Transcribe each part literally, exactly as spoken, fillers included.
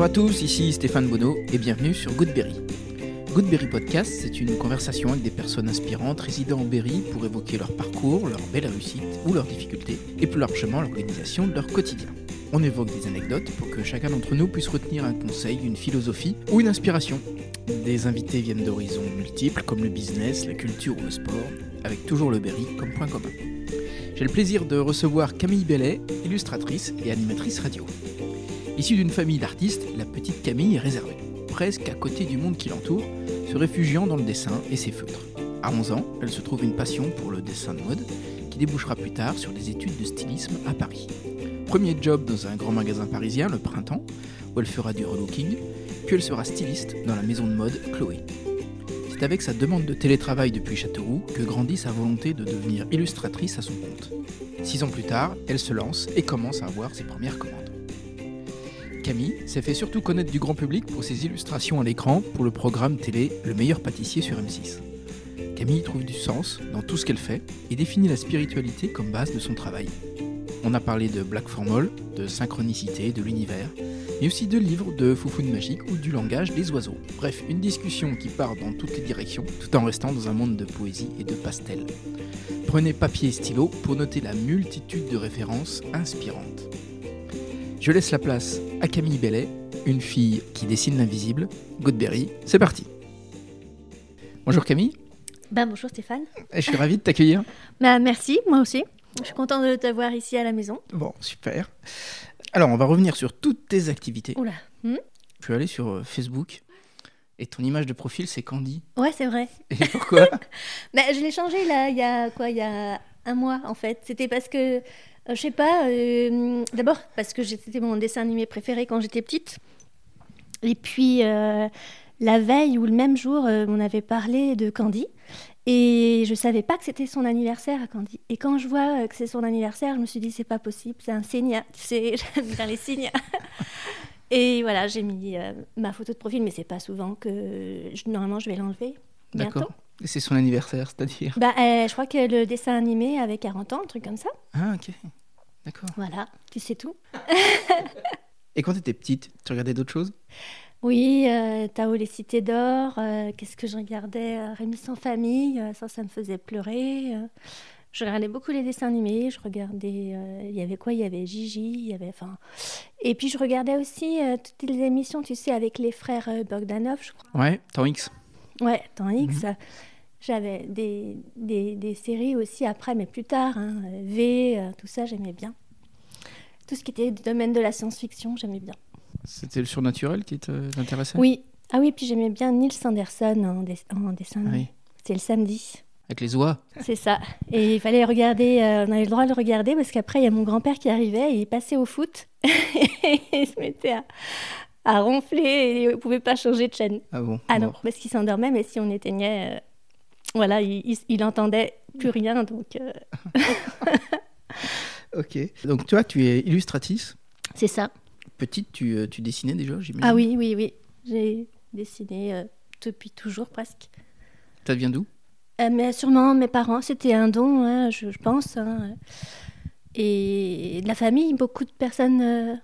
Bonjour à tous, ici Stéphane Bonneau et bienvenue sur Goodberry. Goodberry Podcast, c'est une conversation avec des personnes inspirantes résidant en Berry pour évoquer leur parcours, leur belle réussite ou leurs difficultés et plus largement l'organisation de leur quotidien. On évoque des anecdotes pour que chacun d'entre nous puisse retenir un conseil, une philosophie ou une inspiration. Des invités viennent d'horizons multiples comme le business, la culture ou le sport, avec toujours le Berry comme point commun. J'ai le plaisir de recevoir Camille Bellet, illustratrice et animatrice radio. Issue d'une famille d'artistes, la petite Camille est réservée, presque à côté du monde qui l'entoure, se réfugiant dans le dessin et ses feutres. À onze ans, elle se trouve une passion pour le dessin de mode, qui débouchera plus tard sur des études de stylisme à Paris. Premier job dans un grand magasin parisien, Le Printemps, où elle fera du relooking, puis elle sera styliste dans la maison de mode Chloé. C'est avec sa demande de télétravail depuis Châteauroux que grandit sa volonté de devenir illustratrice à son compte. Six ans plus tard, elle se lance et commence à avoir ses premières commandes. Camille s'est fait surtout connaître du grand public pour ses illustrations à l'écran pour le programme télé Le Meilleur Pâtissier sur M six. Camille trouve du sens dans tout ce qu'elle fait et définit la spiritualité comme base de son travail. On a parlé de Black Formal, de synchronicité, de l'univers, mais aussi de livres de Foufoune magique ou du langage des oiseaux. Bref, une discussion qui part dans toutes les directions tout en restant dans un monde de poésie et de pastel. Prenez papier et stylo pour noter la multitude de références inspirantes. Je laisse la place à Camille Bellet, une fille qui dessine l'invisible. Goodberry, c'est parti. Bonjour Camille. Ben, bonjour Stéphane. Je suis ravie de t'accueillir. Ben, merci, moi aussi. Je suis contente de t'avoir ici à la maison. Bon, super. Alors, on va revenir sur toutes tes activités. Oula. Hmm Je suis allée sur Facebook et ton image de profil, c'est Candy. Ouais, c'est vrai. Et pourquoi? Ben, je l'ai changée là, il y a quoi, il y a un mois en fait. C'était parce que... Euh, je sais pas, euh, d'abord parce que c'était mon dessin animé préféré quand j'étais petite. Et puis euh, la veille ou le même jour, euh, on avait parlé de Candy. Et je savais pas que c'était son anniversaire à Candy. Et quand je vois que c'est son anniversaire, je me suis dit c'est pas possible, c'est un signe. Tu sais, j'aime bien les signes. Et voilà, j'ai mis euh, ma photo de profil, mais c'est pas souvent que je, normalement je vais l'enlever. Bientôt. D'accord. Et c'est son anniversaire, c'est-à-dire bah, euh, je crois que le dessin animé avait quarante ans, un truc comme ça. Ah, ok. D'accord. Voilà, tu sais tout. Et quand tu étais petite, tu regardais d'autres choses? Oui, euh, Tao, les cités d'or, euh, qu'est-ce que je regardais euh, Rémi sans famille, euh, ça, ça me faisait pleurer. Euh, je regardais beaucoup les dessins animés, je regardais... Euh, il y avait quoi? Il y avait Gigi, il y avait... Enfin... Et puis, je regardais aussi euh, toutes les émissions, tu sais, avec les frères euh, Bogdanov, je crois. Ouais, Tawix. Ouais, Tawix. Mmh. J'avais des, des, des séries aussi après, mais plus tard, hein, V, euh, tout ça, j'aimais bien. Tout ce qui était du domaine de la science-fiction, j'aimais bien. C'était le surnaturel qui t'intéressait? Oui. Ah oui, puis j'aimais bien Nils Sanderson en, dess- en dessin. Ah oui. C'était le samedi. Avec les oies? C'est ça. Et il fallait regarder, euh, on avait le droit de le regarder, parce qu'après, il y a mon grand-père qui arrivait, et il passait au foot, et il se mettait à... à ronfler et on ne pouvait pas changer de chaîne. Ah bon? Ah non, parce qu'il s'endormait, mais si on éteignait, euh, voilà, il n'entendait plus rien, donc... Euh... Ok. Donc toi, tu es illustratrice. C'est ça. Petite, tu, tu dessinais déjà, j'imagine? Ah oui, oui, oui. J'ai dessiné euh, depuis toujours, presque. Ça vient d'où? euh, mais sûrement, mes parents, c'était un don, hein, je, je pense. Hein. Et de la famille, beaucoup de personnes euh,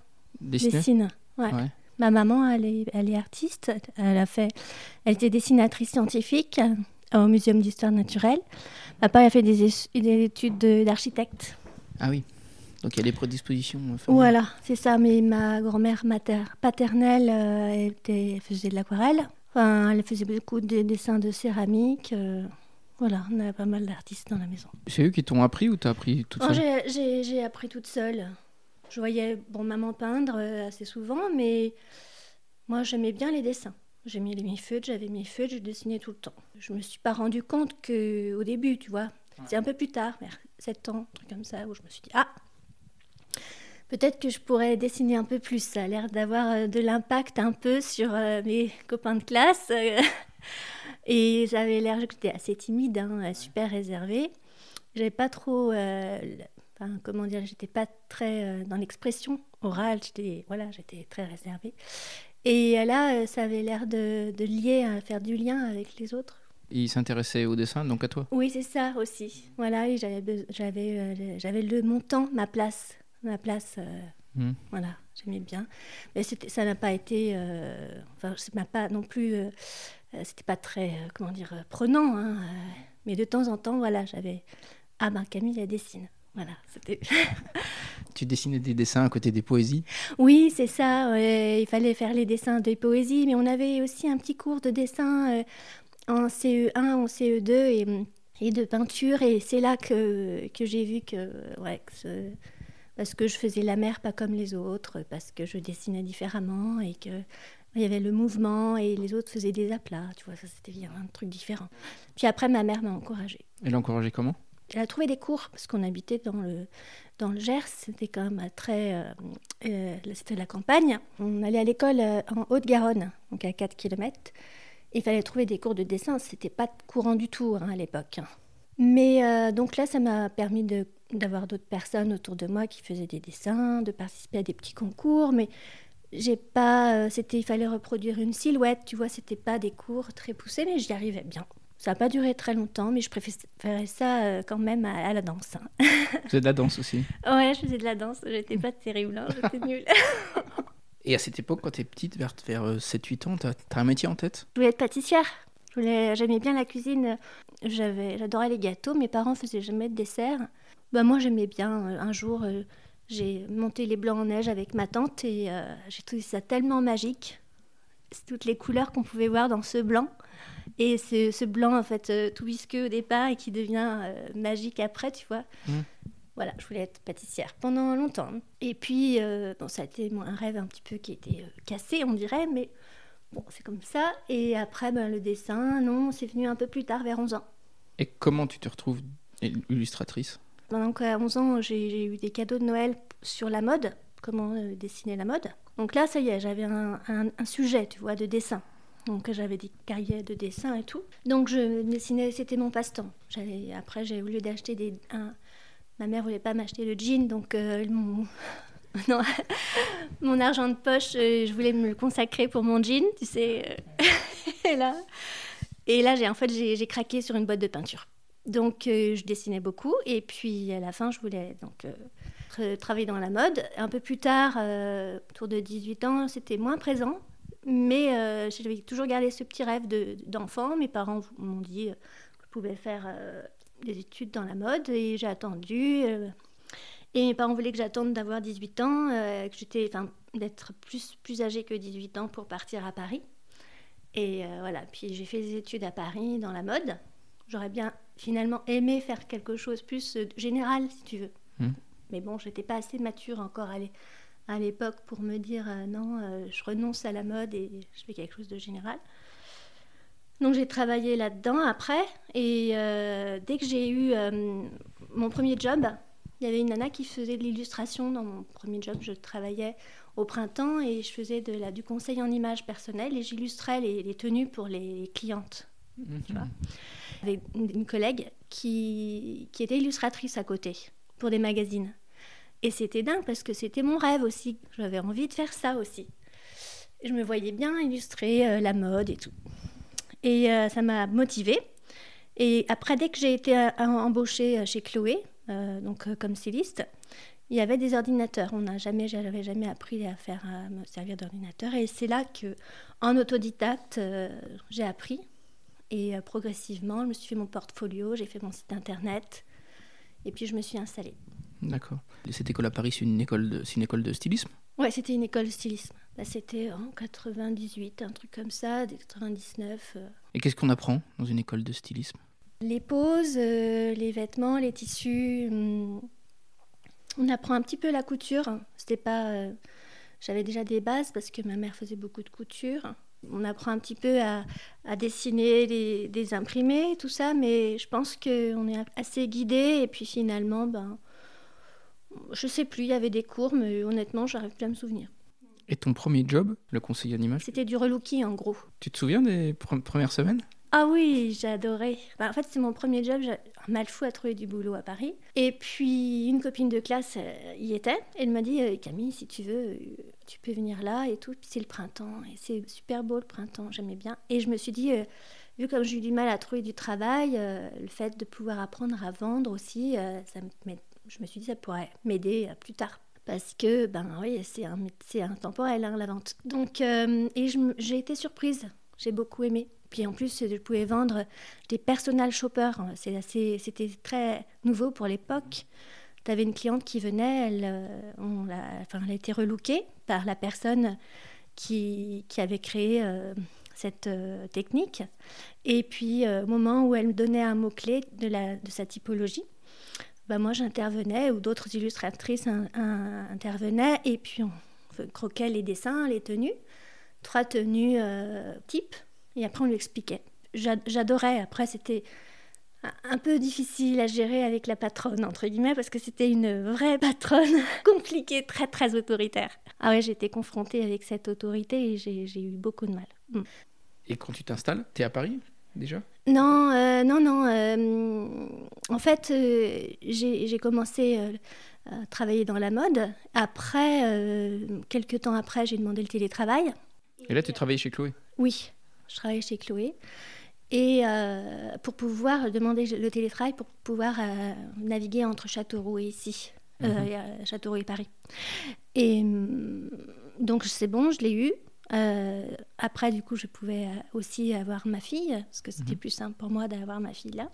dessinent. Ouais. ouais. Ma maman, elle est, elle est artiste, elle, a fait, elle était dessinatrice scientifique au Muséum d'Histoire Naturelle. Papa a fait des, des études de, d'architecte. Ah oui, donc il y a des prédispositions. Voilà, c'est ça, mais ma grand-mère mater, paternelle, euh, elle, était, elle faisait de l'aquarelle. Enfin, elle faisait beaucoup de dessins de céramique. Euh, voilà, on a pas mal d'artistes dans la maison. C'est eux qui t'ont appris ou t'as appris toute oh, seule? j'ai, j'ai, j'ai appris toute seule. Je voyais bon, maman peindre assez souvent, mais moi, j'aimais bien les dessins. J'aimais mes feutres, j'avais mes feutres, je dessinais tout le temps. Je ne me suis pas rendu compte qu'au début, tu vois. C'est un peu plus tard, vers sept ans, un truc comme ça, où je me suis dit « Ah, peut-être que je pourrais dessiner un peu plus. » Ça a l'air d'avoir de l'impact un peu sur mes copains de classe. Et j'avais l'air, j'étais assez timide, hein, super réservée. Je n'avais pas trop... Euh, Enfin, comment dire, j'étais pas très euh, dans l'expression orale, j'étais, voilà, j'étais très réservée. Et là, euh, ça avait l'air de, de lier, à faire du lien avec les autres. Il s'intéressait au dessin, donc à toi? Oui, c'est ça aussi. Voilà, et j'avais, j'avais, euh, j'avais le, mon temps, ma place, ma place, euh, mmh. voilà, j'aimais bien. Mais c'était, ça n'a pas été, euh, enfin, ça n'a pas non plus, euh, c'était pas très, euh, comment dire, prenant. Hein, euh, mais de temps en temps, voilà, j'avais, ah ben Camille, elle dessine. Voilà, c'était... Tu dessinais des dessins à côté des poésies ? Oui, c'est ça. Euh, il fallait faire les dessins des poésies, mais on avait aussi un petit cours de dessin euh, en C E un, en C E deux et, et de peinture. Et c'est là que, que j'ai vu que, ouais, que ce, parce que je faisais la mer pas comme les autres, parce que je dessinais différemment et que... Il y avait le mouvement et les autres faisaient des aplats. Tu vois, ça, c'était un truc différent. Puis après, ma mère m'a encouragée. Elle l'a encouragée comment ? Elle a trouvé des cours, parce qu'on habitait dans le, dans le Gers, c'était quand même très... Euh, euh, c'était la campagne. On allait à l'école euh, en Haute-Garonne, donc à quatre kilomètres. Il fallait trouver des cours de dessin, c'était pas courant du tout hein, à l'époque. Mais euh, donc là, ça m'a permis de, d'avoir d'autres personnes autour de moi qui faisaient des dessins, de participer à des petits concours, mais j'ai pas... C'était, il fallait reproduire une silhouette, tu vois, c'était pas des cours très poussés, mais j'y arrivais bien. Ça n'a pas duré très longtemps, mais je préférais ça quand même à, à la danse. Tu faisais de la danse aussi ? Ouais, je faisais de la danse. J'étais pas terrible, hein, j'étais nulle. Et à cette époque, quand tu es petite, vers, vers sept huit ans, tu as un métier en tête ? Je voulais être pâtissière. Je voulais, j'aimais bien la cuisine. J'avais, j'adorais les gâteaux. Mes parents ne faisaient jamais de dessert. Bah, moi, j'aimais bien. Un jour, euh, j'ai monté les blancs en neige avec ma tante et euh, j'ai trouvé ça tellement magique. C'est toutes les couleurs qu'on pouvait voir dans ce blanc. Et ce, ce blanc, en fait, euh, tout visqueux au départ et qui devient euh, magique après, tu vois. Mmh. Voilà, je voulais être pâtissière pendant longtemps. Et puis, euh, bon, ça a été un rêve un petit peu qui était euh, cassé, on dirait, mais bon, c'est comme ça. Et après, ben, le dessin, non, c'est venu un peu plus tard, vers onze ans. Et comment tu te retrouves illustratrice ? Ben, donc, à onze ans, j'ai, j'ai eu des cadeaux de Noël sur la mode, comment euh, dessiner la mode. Donc là, ça y est, j'avais un, un, un sujet, tu vois, de dessin. Donc j'avais des cahiers de dessin et tout. Donc je dessinais, c'était mon passe-temps. J'avais, après, j'ai, au lieu d'acheter des... Un, ma mère ne voulait pas m'acheter le jean, donc euh, mon, non, mon argent de poche, je voulais me le consacrer pour mon jean, tu sais. et là, et là j'ai, en fait, j'ai, j'ai craqué sur une boîte de peinture. Donc euh, je dessinais beaucoup. Et puis à la fin, je voulais... donc euh, travailler dans la mode. Un peu plus tard, euh, autour de dix-huit ans, c'était moins présent, mais euh, j'avais toujours gardé ce petit rêve de, d'enfant. Mes parents m'ont dit que je pouvais faire euh, des études dans la mode et j'ai attendu. Euh, et mes parents voulaient que j'attende d'avoir dix-huit ans, euh, que j'étais, enfin, d'être plus, plus âgée que dix-huit ans pour partir à Paris. Et euh, voilà, puis j'ai fait des études à Paris dans la mode. J'aurais bien finalement aimé faire quelque chose plus général, si tu veux. Mmh. Mais bon, je n'étais pas assez mature encore à l'époque pour me dire euh, non, euh, je renonce à la mode et je fais quelque chose de général. Donc j'ai travaillé là-dedans après. Et euh, dès que j'ai eu euh, mon premier job, il y avait une nana qui faisait de l'illustration. Dans mon premier job, je travaillais au printemps et je faisais de la, du conseil en images personnelles et j'illustrais les, les tenues pour les, les clientes. Mmh. Tu vois, avec une collègue qui, qui était illustratrice à côté, pour des magazines. Et c'était dingue parce que c'était mon rêve aussi. J'avais envie de faire ça aussi. Je me voyais bien illustrer euh, la mode et tout. Et euh, ça m'a motivée. Et après, dès que j'ai été à, à, embauchée chez Chloé, euh, donc euh, comme styliste, il y avait des ordinateurs. On n'a jamais, j'avais jamais appris à faire, à me servir d'ordinateur. Et c'est là que, en autodidacte, euh, j'ai appris. Et euh, progressivement, je me suis fait mon portfolio, j'ai fait mon site internet. Et puis, je me suis installée. D'accord. Et cette école à Paris, c'est une école de, c'est une école de stylisme ? Oui, c'était une école de stylisme. Bah, c'était en quatre-vingt-dix-huit, un truc comme ça, quatre-vingt-dix-neuf. Euh... Et qu'est-ce qu'on apprend dans une école de stylisme ? Les poses, euh, les vêtements, les tissus. Hum... On apprend un petit peu la couture. Hein. C'était pas... Euh... J'avais déjà des bases parce que ma mère faisait beaucoup de couture. On apprend un petit peu à, à dessiner, les, des imprimés, tout ça, mais je pense qu'on est assez guidé. Et puis finalement, ben, je ne sais plus, il y avait des cours, mais honnêtement, je n'arrive plus à me souvenir. Et ton premier job, le conseil en images ? C'était du relooking, en gros. Tu te souviens des pr- premières semaines ? Ah oui, j'ai adoré. Ben, en fait, c'est mon premier job. J'ai un mal fou à trouver du boulot à Paris. Et puis, une copine de classe euh, y était. Elle m'a dit euh, « Camille, si tu veux, euh, tu peux venir là et tout. » Puis c'est le printemps. Et c'est super beau, le printemps. J'aimais bien. Et je me suis dit, euh, vu comme j'ai eu du mal à trouver du travail, euh, le fait de pouvoir apprendre à vendre aussi, euh, ça me met... je me suis dit ça pourrait m'aider euh, plus tard. parce que ben oui, c'est un c'est intemporel hein, la vente. Donc euh, et je, j'ai été surprise, j'ai beaucoup aimé. Puis en plus, je pouvais vendre des personal shoppers. C'est assez, c'était très nouveau pour l'époque. Tu avais une cliente qui venait, elle, on l'a, enfin, elle a été relookée par la personne qui, qui avait créé euh, cette euh, technique. Et puis, euh, au moment où elle me donnait un mot-clé de, la, de sa typologie, bah, moi, j'intervenais, ou d'autres illustratrices un, un, intervenaient. Et puis, on croquait les dessins, les tenues, trois tenues euh, types. Et après, on lui expliquait. J'adorais. Après, c'était un peu difficile à gérer avec la patronne, entre guillemets, parce que c'était une vraie patronne compliquée, très, très autoritaire. Ah ouais, j'ai été confrontée avec cette autorité et j'ai, j'ai eu beaucoup de mal. Et quand tu t'installes, t'es à Paris, déjà ? Non, euh, non, non. Euh, en fait, euh, j'ai, j'ai commencé euh, à travailler dans la mode. Après, euh, quelques temps après, j'ai demandé le télétravail. Et là, tu travaillais chez Chloé ? Oui. Je travaillais chez Chloé et euh, pour pouvoir demander le télétravail, pour pouvoir euh, naviguer entre Châteauroux et ici, mmh. euh, Châteauroux et Paris. Et donc c'est bon, je l'ai eu. Euh, après du coup, je pouvais aussi avoir ma fille parce que c'était mmh. plus simple pour moi d'avoir ma fille là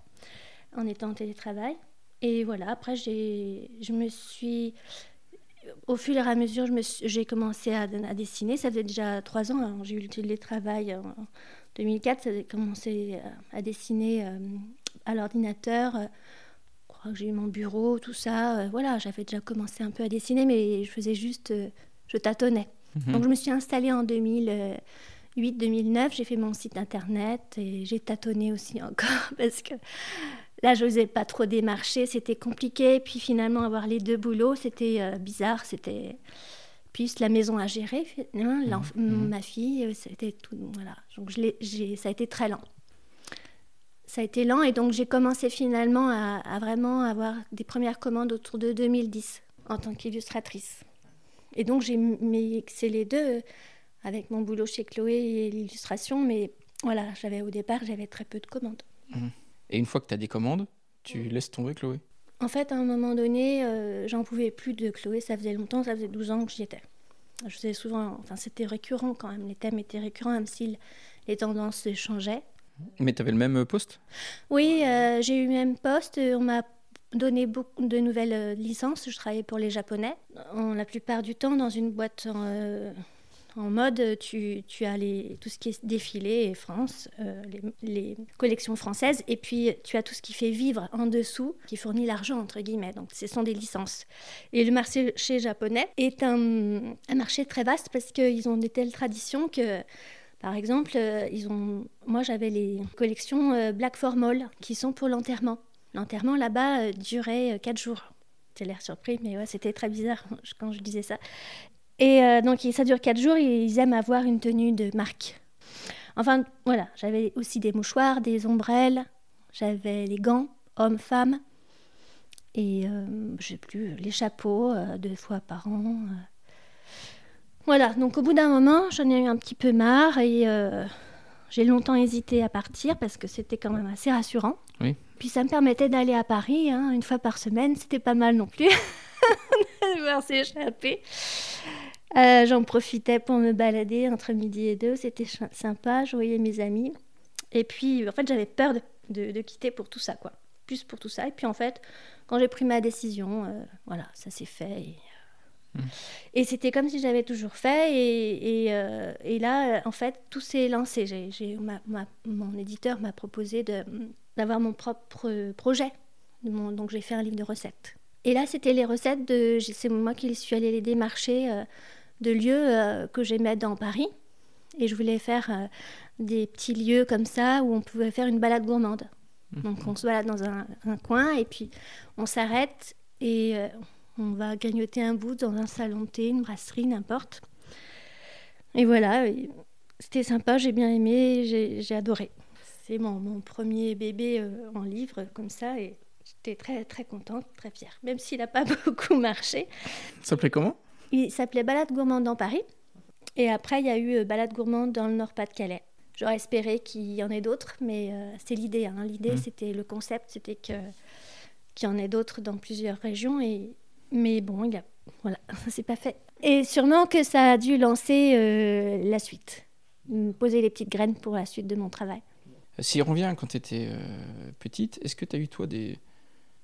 en étant en télétravail. Et voilà. Après, j'ai, je me suis Au fur et à mesure, je me suis, j'ai commencé à, à dessiner. Ça faisait déjà trois ans. Alors, j'ai eu le télétravail en deux mille quatre. J'ai commencé à dessiner euh, à l'ordinateur. Je crois que j'ai eu mon bureau, tout ça. Euh, voilà, j'avais déjà commencé un peu à dessiner, mais je faisais juste... Euh, je tâtonnais. Mm-hmm. Donc, je me suis installée en deux mille huit deux mille neuf. J'ai fait mon site internet et j'ai tâtonné aussi encore parce que... Là, je n'osais pas trop démarcher, c'était compliqué. Puis finalement, avoir les deux boulots, c'était euh, bizarre. C'était plus la maison à gérer. Hein, mmh. Ma fille, c'était tout. Voilà. Donc, je l'ai, j'ai, ça a été très lent. Ça a été lent et donc j'ai commencé finalement à, à vraiment avoir des premières commandes autour de deux mille dix en tant qu'illustratrice. Et donc, j'ai mixé les deux avec mon boulot chez Chloé et l'illustration. Mais voilà, j'avais, au départ, j'avais très peu de commandes. Mmh. Et une fois que tu as des commandes, tu laisses tomber Chloé ? En fait, à un moment donné, euh, j'en pouvais plus de Chloé. Ça faisait longtemps, ça faisait douze ans que j'y étais. Je faisais souvent... Enfin, c'était récurrent quand même. Les thèmes étaient récurrents, même si les tendances changeaient. Mais tu avais le même poste ? Oui, euh, j'ai eu le même poste. On m'a donné beaucoup de nouvelles licences. Je travaillais pour les Japonais. En, la plupart du temps, dans une boîte... En, euh... En mode, tu, tu as les, tout ce qui est défilé et France, euh, les, les collections françaises. Et puis, tu as tout ce qui fait vivre en dessous, qui fournit l'argent, entre guillemets. Donc, ce sont des licences. Et le marché japonais est un, un marché très vaste parce qu'ils ont des telles traditions que, par exemple, ils ont, moi, j'avais les collections Black Formal qui sont pour l'enterrement. L'enterrement, là-bas, durait quatre jours. J'ai l'air surpris, mais ouais, c'était très bizarre quand je disais ça. Et euh, donc, ça dure quatre jours et ils aiment avoir une tenue de marque. Enfin, voilà, j'avais aussi des mouchoirs, des ombrelles, j'avais les gants, hommes, femmes, et euh, je sais plus, les chapeaux, euh, deux fois par an. Euh. Voilà, donc au bout d'un moment, j'en ai eu un petit peu marre et euh, j'ai longtemps hésité à partir parce que c'était quand même assez rassurant. Oui. Puis ça me permettait d'aller à Paris, hein, une fois par semaine, c'était pas mal non plus. De devoir s'échapper. Euh, j'en profitais pour me balader entre midi et deux, c'était ch- sympa, je voyais mes amis. Et puis, en fait, j'avais peur de, de, de quitter pour tout ça, quoi. Plus pour tout ça. Et puis, en fait, quand j'ai pris ma décision, euh, voilà, ça s'est fait. Et, mmh. et c'était comme si j'avais toujours fait. Et, et, euh, et là, en fait, tout s'est lancé. J'ai, j'ai, ma, ma, mon éditeur m'a proposé de, d'avoir mon propre projet. Mon, donc, j'ai fait un livre de recettes. Et là, c'était les recettes de... C'est moi qui suis allée les démarcher euh, de lieux euh, que j'aimais dans Paris. Et je voulais faire euh, des petits lieux comme ça où on pouvait faire une balade gourmande. Mmh. Donc, on se balade dans un, un coin et puis on s'arrête et euh, on va grignoter un bout dans un salon de thé, une brasserie, n'importe. Et voilà, c'était sympa, j'ai bien aimé, j'ai, j'ai adoré. C'est mon, mon premier bébé euh, en livre comme ça et... J'étais très, très contente, très fière, même s'il n'a pas beaucoup marché. Ça s'appelait comment ? Il s'appelait Balade Gourmande dans Paris. Et après, il y a eu Balade Gourmande dans le Nord-Pas-de-Calais. J'aurais espéré qu'il y en ait d'autres, mais euh, c'est l'idée. Hein. L'idée, mmh. c'était le concept, c'était que, qu'il y en ait d'autres dans plusieurs régions. Et... Mais bon, il n'y a Voilà, ça c'est pas fait. Et sûrement que ça a dû lancer euh, la suite, poser les petites graines pour la suite de mon travail. Si on revient quand tu étais euh, petite, est-ce que tu as eu toi des,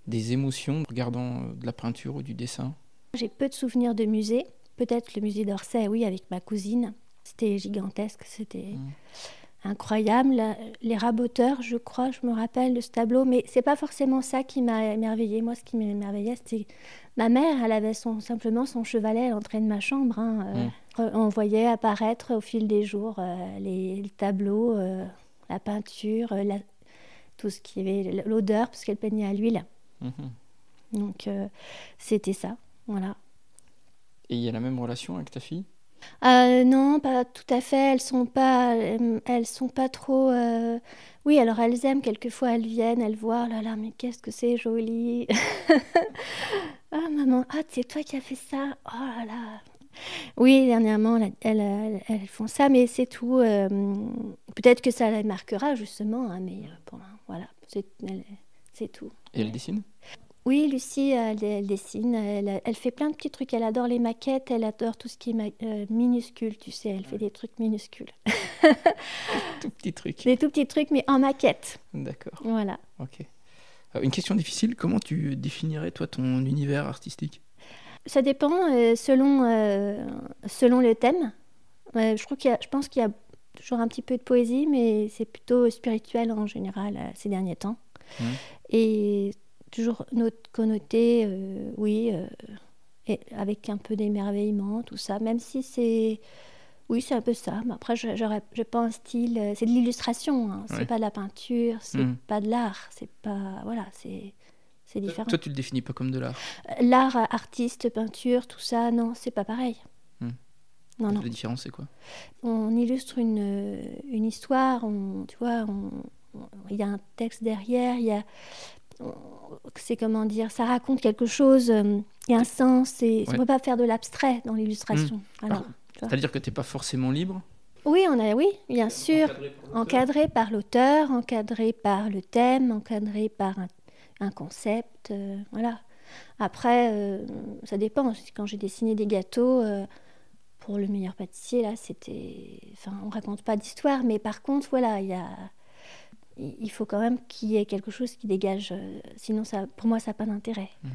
des émotions regardant euh, de la peinture ou du dessin? J'ai peu de souvenirs de musée, peut-être le musée d'Orsay, oui, avec ma cousine. C'était gigantesque, c'était mmh. incroyable. La, les raboteurs, je crois, je me rappelle de ce tableau, mais c'est pas forcément ça qui m'a émerveillée. Moi, ce qui m'émerveillait, c'était ma mère, elle avait son, simplement son chevalet à l'entrée de ma chambre. Hein. Mmh. Euh, on voyait apparaître au fil des jours euh, les, les tableaux, euh, la peinture, euh, la, tout ce qui avait l'odeur, parce qu'elle peignait à l'huile. Mmh. Donc, euh, c'était ça, voilà. Et il y a la même relation avec ta fille ? Euh, non, pas tout à fait. Elles sont pas, elles sont pas trop. Euh... Oui, alors elles aiment. Quelquefois, elles viennent, elles voient. Oh là là, mais qu'est-ce que c'est joli. Ah oh, maman, ah oh, c'est toi qui as fait ça. Oh là là. Oui, dernièrement, elles, elles, elles font ça, mais c'est tout. Euh... Peut-être que ça les marquera justement, hein, mais bon, voilà, c'est, elle, c'est tout. Et elle dessine ? Oui, Lucie, elle, elle dessine, elle, elle fait plein de petits trucs. Elle adore les maquettes, elle adore tout ce qui est ma- euh, minuscule, tu sais, elle fait des trucs minuscules. Des tout petits trucs. Des tout petits trucs, mais en maquette. D'accord. Voilà. Ok. Alors, une question difficile, comment tu définirais, toi, ton univers artistique ? Ça dépend euh, selon, euh, selon le thème. Euh, je, trouve qu'il y a, je pense qu'il y a toujours un petit peu de poésie, mais c'est plutôt spirituel en général euh, ces derniers temps. Mmh. Et... toujours connoté, euh, oui, euh, et avec un peu d'émerveillement, tout ça, même si c'est... Oui, c'est un peu ça. Mais après, je n'ai pas un style... Euh, c'est de l'illustration, hein. C'est ouais. pas de la peinture, c'est mmh. pas de l'art, c'est pas... Voilà, c'est, c'est différent. Toi, tu le définis pas comme de l'art ? L'art, artiste, peinture, tout ça, non, c'est pas pareil. Mmh. Non, non. La différence, c'est quoi ? On illustre une, une histoire, on, tu vois, il y a un texte derrière, il y a... c'est comment dire, ça raconte quelque chose, il euh, y a un sens, et on ne peut pas faire de l'abstrait dans l'illustration. Mmh. Alors, Alors, c'est-à-dire que tu n'es pas forcément libre ? Oui, on a, oui, bien sûr, encadré par l'auteur, encadré par le thème, encadré par un, un concept, euh, voilà. Après, euh, ça dépend, quand j'ai dessiné des gâteaux... Euh, pour Le Meilleur Pâtissier, là, c'était... Enfin, on ne raconte pas d'histoire, mais par contre, voilà, il y a... il faut quand même qu'il y ait quelque chose qui dégage. Euh, sinon, ça, pour moi, ça n'a pas d'intérêt. Mmh.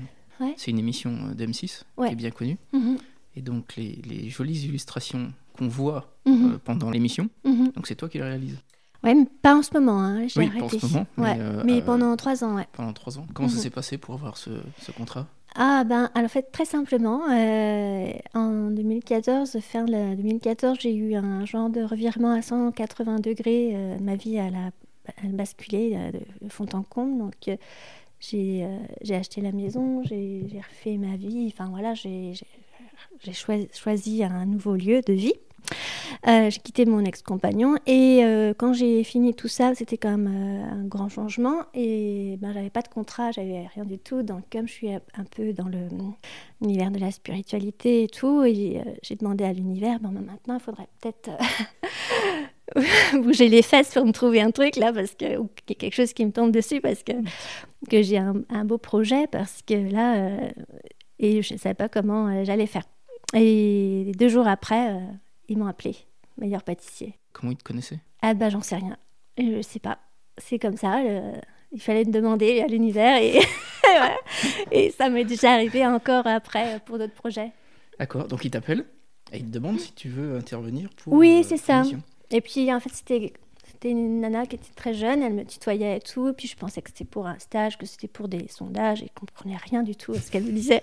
Ouais. C'est une émission d'M six ouais. qui est bien connue. Mmh. Et donc, les, les jolies illustrations qu'on voit mmh. euh, pendant l'émission, mmh. donc c'est toi qui les réalises. Oui, mais pas en ce moment. Hein. J'ai oui, arrêté. Pas en ce moment. Mais, ouais. euh, mais pendant trois ans. Ouais. Pendant trois ans. Comment mmh. ça s'est passé pour avoir ce, ce contrat ? Ah ben, alors en fait, très simplement, euh, en deux mille quatorze, fin de deux mille quatorze, j'ai eu un genre de revirement à cent quatre-vingts degrés. Euh, ma vie à la... basculé de fond en comble, donc euh, j'ai, euh, j'ai acheté la maison, j'ai, j'ai refait ma vie, enfin voilà, j'ai, j'ai, j'ai choisi, choisi un nouveau lieu de vie. Euh, j'ai quitté mon ex-compagnon et euh, quand j'ai fini tout ça, c'était quand même euh, un grand changement et ben, j'avais pas de contrat, j'avais rien du tout, donc comme je suis un peu dans le, l'univers de la spiritualité et tout, et, euh, j'ai demandé à l'univers, bon, ben, maintenant il faudrait peut-être... Euh, bouger les fesses pour me trouver un truc là, parce que, ou quelque chose qui me tombe dessus, parce que, que j'ai un, un beau projet, parce que là, euh, et je ne savais pas comment euh, j'allais faire. Et deux jours après, euh, ils m'ont appelé, Meilleur Pâtissier. Comment ils te connaissaient ? Ah bah j'en sais rien, je ne sais pas. C'est comme ça, le... il fallait me demander à l'univers, et... et ça m'est déjà arrivé encore après pour d'autres projets. D'accord, donc ils t'appellent et ils te demandent si tu veux intervenir pour... Oui, euh, c'est ça. Mission. Et puis, en fait, c'était, c'était une nana qui était très jeune, elle me tutoyait et tout. Et puis, je pensais que c'était pour un stage, que c'était pour des sondages, et je ne comprenais rien du tout à ce qu'elle me disait.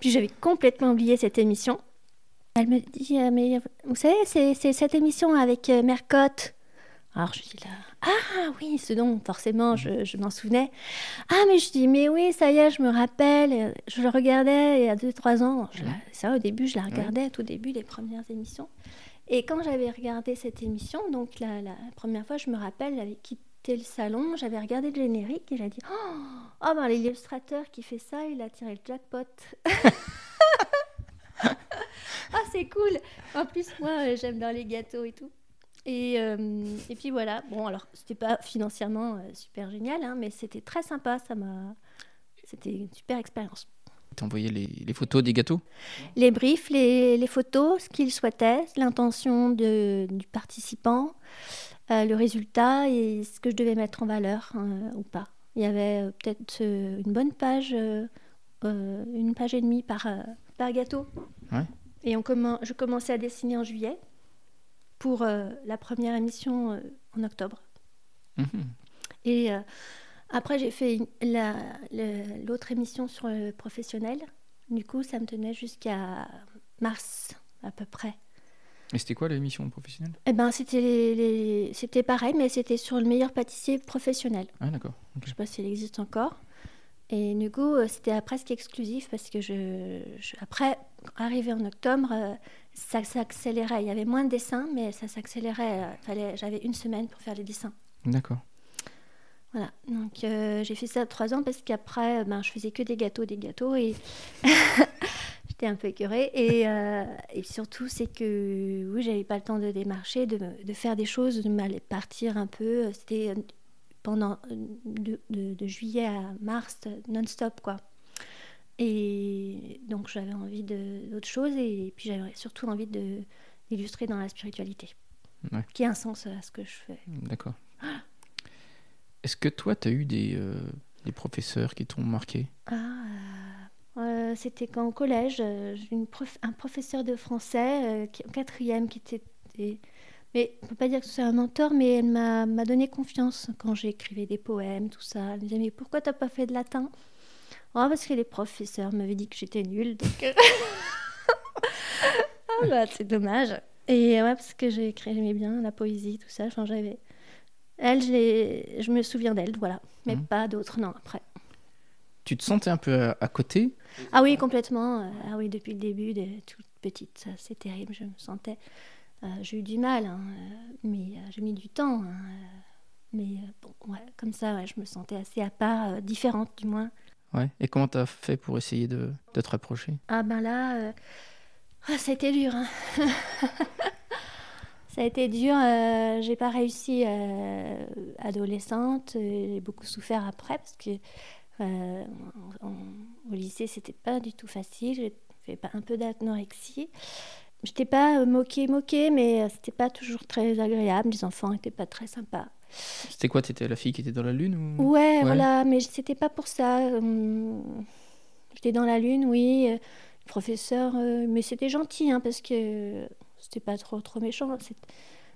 Puis, j'avais complètement oublié cette émission. Elle me dit, euh, mais vous savez, c'est, c'est cette émission avec euh, Mercotte. Alors, je dis là, ah oui, ce nom, forcément, je, je m'en souvenais. Ah, mais je dis, mais oui, ça y est, je me rappelle. Et je le regardais il y a deux, trois ans. Je la, ça, au début, je la regardais, ouais. tout au début, les premières émissions. Et quand j'avais regardé cette émission, donc la, la première fois, je me rappelle, j'avais quitté le salon, j'avais regardé le générique et j'avais dit oh, « Oh, ben l'illustrateur qui fait ça, il a tiré le jackpot !» Ah, c'est cool. En plus, moi, j'aime bien les gâteaux et tout. Et, euh, et puis voilà. Bon, alors, c'était pas financièrement euh, super génial, hein, mais c'était très sympa. Ça m'a... C'était une super expérience. t'envoyais les, les photos des gâteaux? Les briefs, les, les photos, ce qu'ils souhaitaient, l'intention de, du participant, euh, le résultat et ce que je devais mettre en valeur hein, ou pas. Il y avait euh, peut-être euh, une bonne page, euh, euh, une page et demie par, euh, par gâteau. Ouais. Et on commen- je commençais à dessiner en juillet pour euh, la première émission euh, en octobre. Mmh. Et... Euh, Après, j'ai fait la, le, l'autre émission sur le professionnel. Du coup, ça me tenait jusqu'à mars, à peu près. Et c'était quoi l'émission professionnelle ? Eh ben, c'était, les, les, c'était pareil, mais c'était sur le meilleur pâtissier professionnel. Ah, d'accord. Okay. Je ne sais pas si elle existe encore. Et du coup, c'était presque exclusif parce que je, je, après, arrivé en octobre, ça s'accélérait. Il y avait moins de dessins, mais ça s'accélérait. Fallait, j'avais une semaine pour faire les dessins. D'accord. Voilà, donc euh, j'ai fait ça trois ans parce qu'après, ben, je faisais que des gâteaux, des gâteaux et j'étais un peu écœurée. Et, euh, et surtout, c'est que oui, j'avais pas le temps de démarcher, de, de faire des choses, de m'aller partir un peu. C'était pendant de, de, de juillet à mars, non-stop, quoi. Et donc, j'avais envie de, d'autres choses et puis j'avais surtout envie de, d'illustrer dans la spiritualité, ouais. Qui a un sens à ce que je fais. D'accord. Ah, est-ce que toi, tu as eu des, euh, des professeurs qui t'ont marqué ? Ah, euh, c'était quand au collège, une prof, un professeur de français euh, qui, en quatrième qui était... Et, mais on ne peut pas dire que c'est un mentor, mais elle m'a, m'a donné confiance quand j'écrivais des poèmes, tout ça. Elle me disait, mais pourquoi tu n'as pas fait de latin ? Oh, parce que les professeurs m'avaient dit que j'étais nulle, donc... oh, bah, c'est dommage. Et ouais, parce que j'aimais bien la poésie, tout ça, j'avais... Elle, je, l'ai... je me souviens d'elle, voilà. Mais mmh. pas d'autres, non, après. Tu te sentais un peu à côté ? Ah oui, complètement. Ah oui, depuis le début, de... toute petite, ça, c'est terrible. Je me sentais... Euh, j'ai eu du mal, hein, mais euh, j'ai mis du temps. Hein. Mais bon, ouais, comme ça, ouais, je me sentais assez à part, euh, différente du moins. Ouais. Et comment t'as fait pour essayer de, de te rapprocher ? Ah ben là, euh... ah, ça a été dur, hein. Ça a été dur, euh, j'ai pas réussi euh, adolescente, j'ai beaucoup souffert après parce que euh, on, on, au lycée c'était pas du tout facile, j'ai fait un peu d'anorexie. J'étais pas moquée, moquée, mais c'était pas toujours très agréable, les enfants étaient pas très sympas. C'était quoi, t'étais la fille qui était dans la lune ou... ouais, ouais, voilà, mais c'était pas pour ça. J'étais dans la lune, oui, le professeur, mais c'était gentil hein, parce que. C'était pas trop, trop méchant. C'est...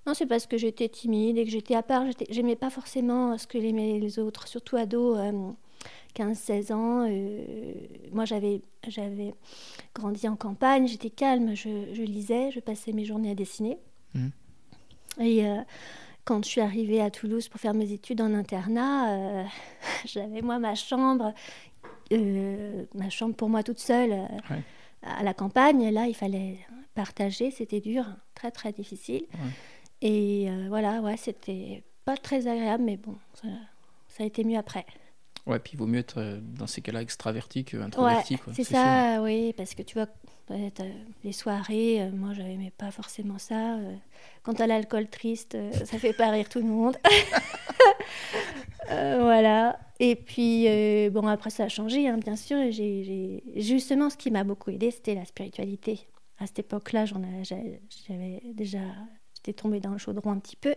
Non, c'est parce que j'étais timide et que j'étais à part. J'étais... J'aimais pas forcément ce que aimaient les autres, surtout ados, euh, quinze seize ans. Euh... Moi, j'avais, j'avais grandi en campagne, j'étais calme, je, je lisais, je passais mes journées à dessiner. Mmh. Et euh, quand je suis arrivée à Toulouse pour faire mes études en internat, euh, j'avais, moi, ma chambre, euh, ma chambre pour moi toute seule, euh, ouais. à la campagne. Là, il fallait... partager, c'était dur, très très difficile. Ouais. Et euh, voilà, ouais, c'était pas très agréable, mais bon, ça, ça a été mieux après. Ouais, puis il vaut mieux être euh, dans ces cas-là extraverti qu'introverti. Ouais, quoi, c'est, c'est ça, sûr. Oui, parce que tu vois, les soirées, euh, moi j'aimais pas forcément ça. Euh, quant à l'alcool triste, euh, ça fait pas rire tout le monde. euh, voilà. Et puis, euh, bon, après ça a changé, hein, bien sûr. J'ai, j'ai... Justement, ce qui m'a beaucoup aidée, c'était la spiritualité. À cette époque-là, j'en avais, j'avais déjà, j'étais tombée dans le chaudron un petit peu,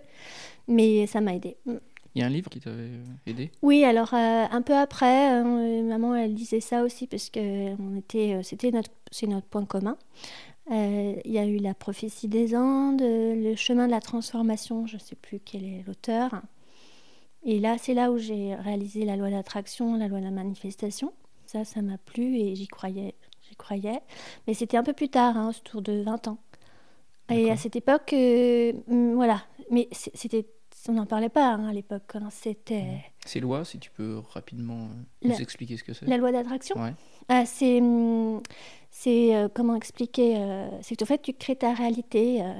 mais ça m'a aidée. Il y a un livre qui t'avait aidée ? Oui, alors euh, un peu après, euh, maman elle lisait ça aussi parce que on était, c'était notre, c'est notre point commun. Euh, il y a eu La prophétie des Andes, Le chemin de la transformation, je ne sais plus quel est l'auteur. Et là, c'est là où j'ai réalisé la loi d'attraction, la loi de la manifestation. Ça, ça m'a plu et j'y croyais. J'y croyais, mais c'était un peu plus tard, hein, autour de vingt ans. D'accord. Et à cette époque, euh, voilà, mais c'était, on n'en parlait pas hein, à l'époque. Hein. C'était. Ces lois, si tu peux rapidement nous la... expliquer ce que c'est. La loi d'attraction. Ouais. Euh, c'est, c'est euh, comment expliquer euh, c'est qu'en fait, tu crées ta réalité euh,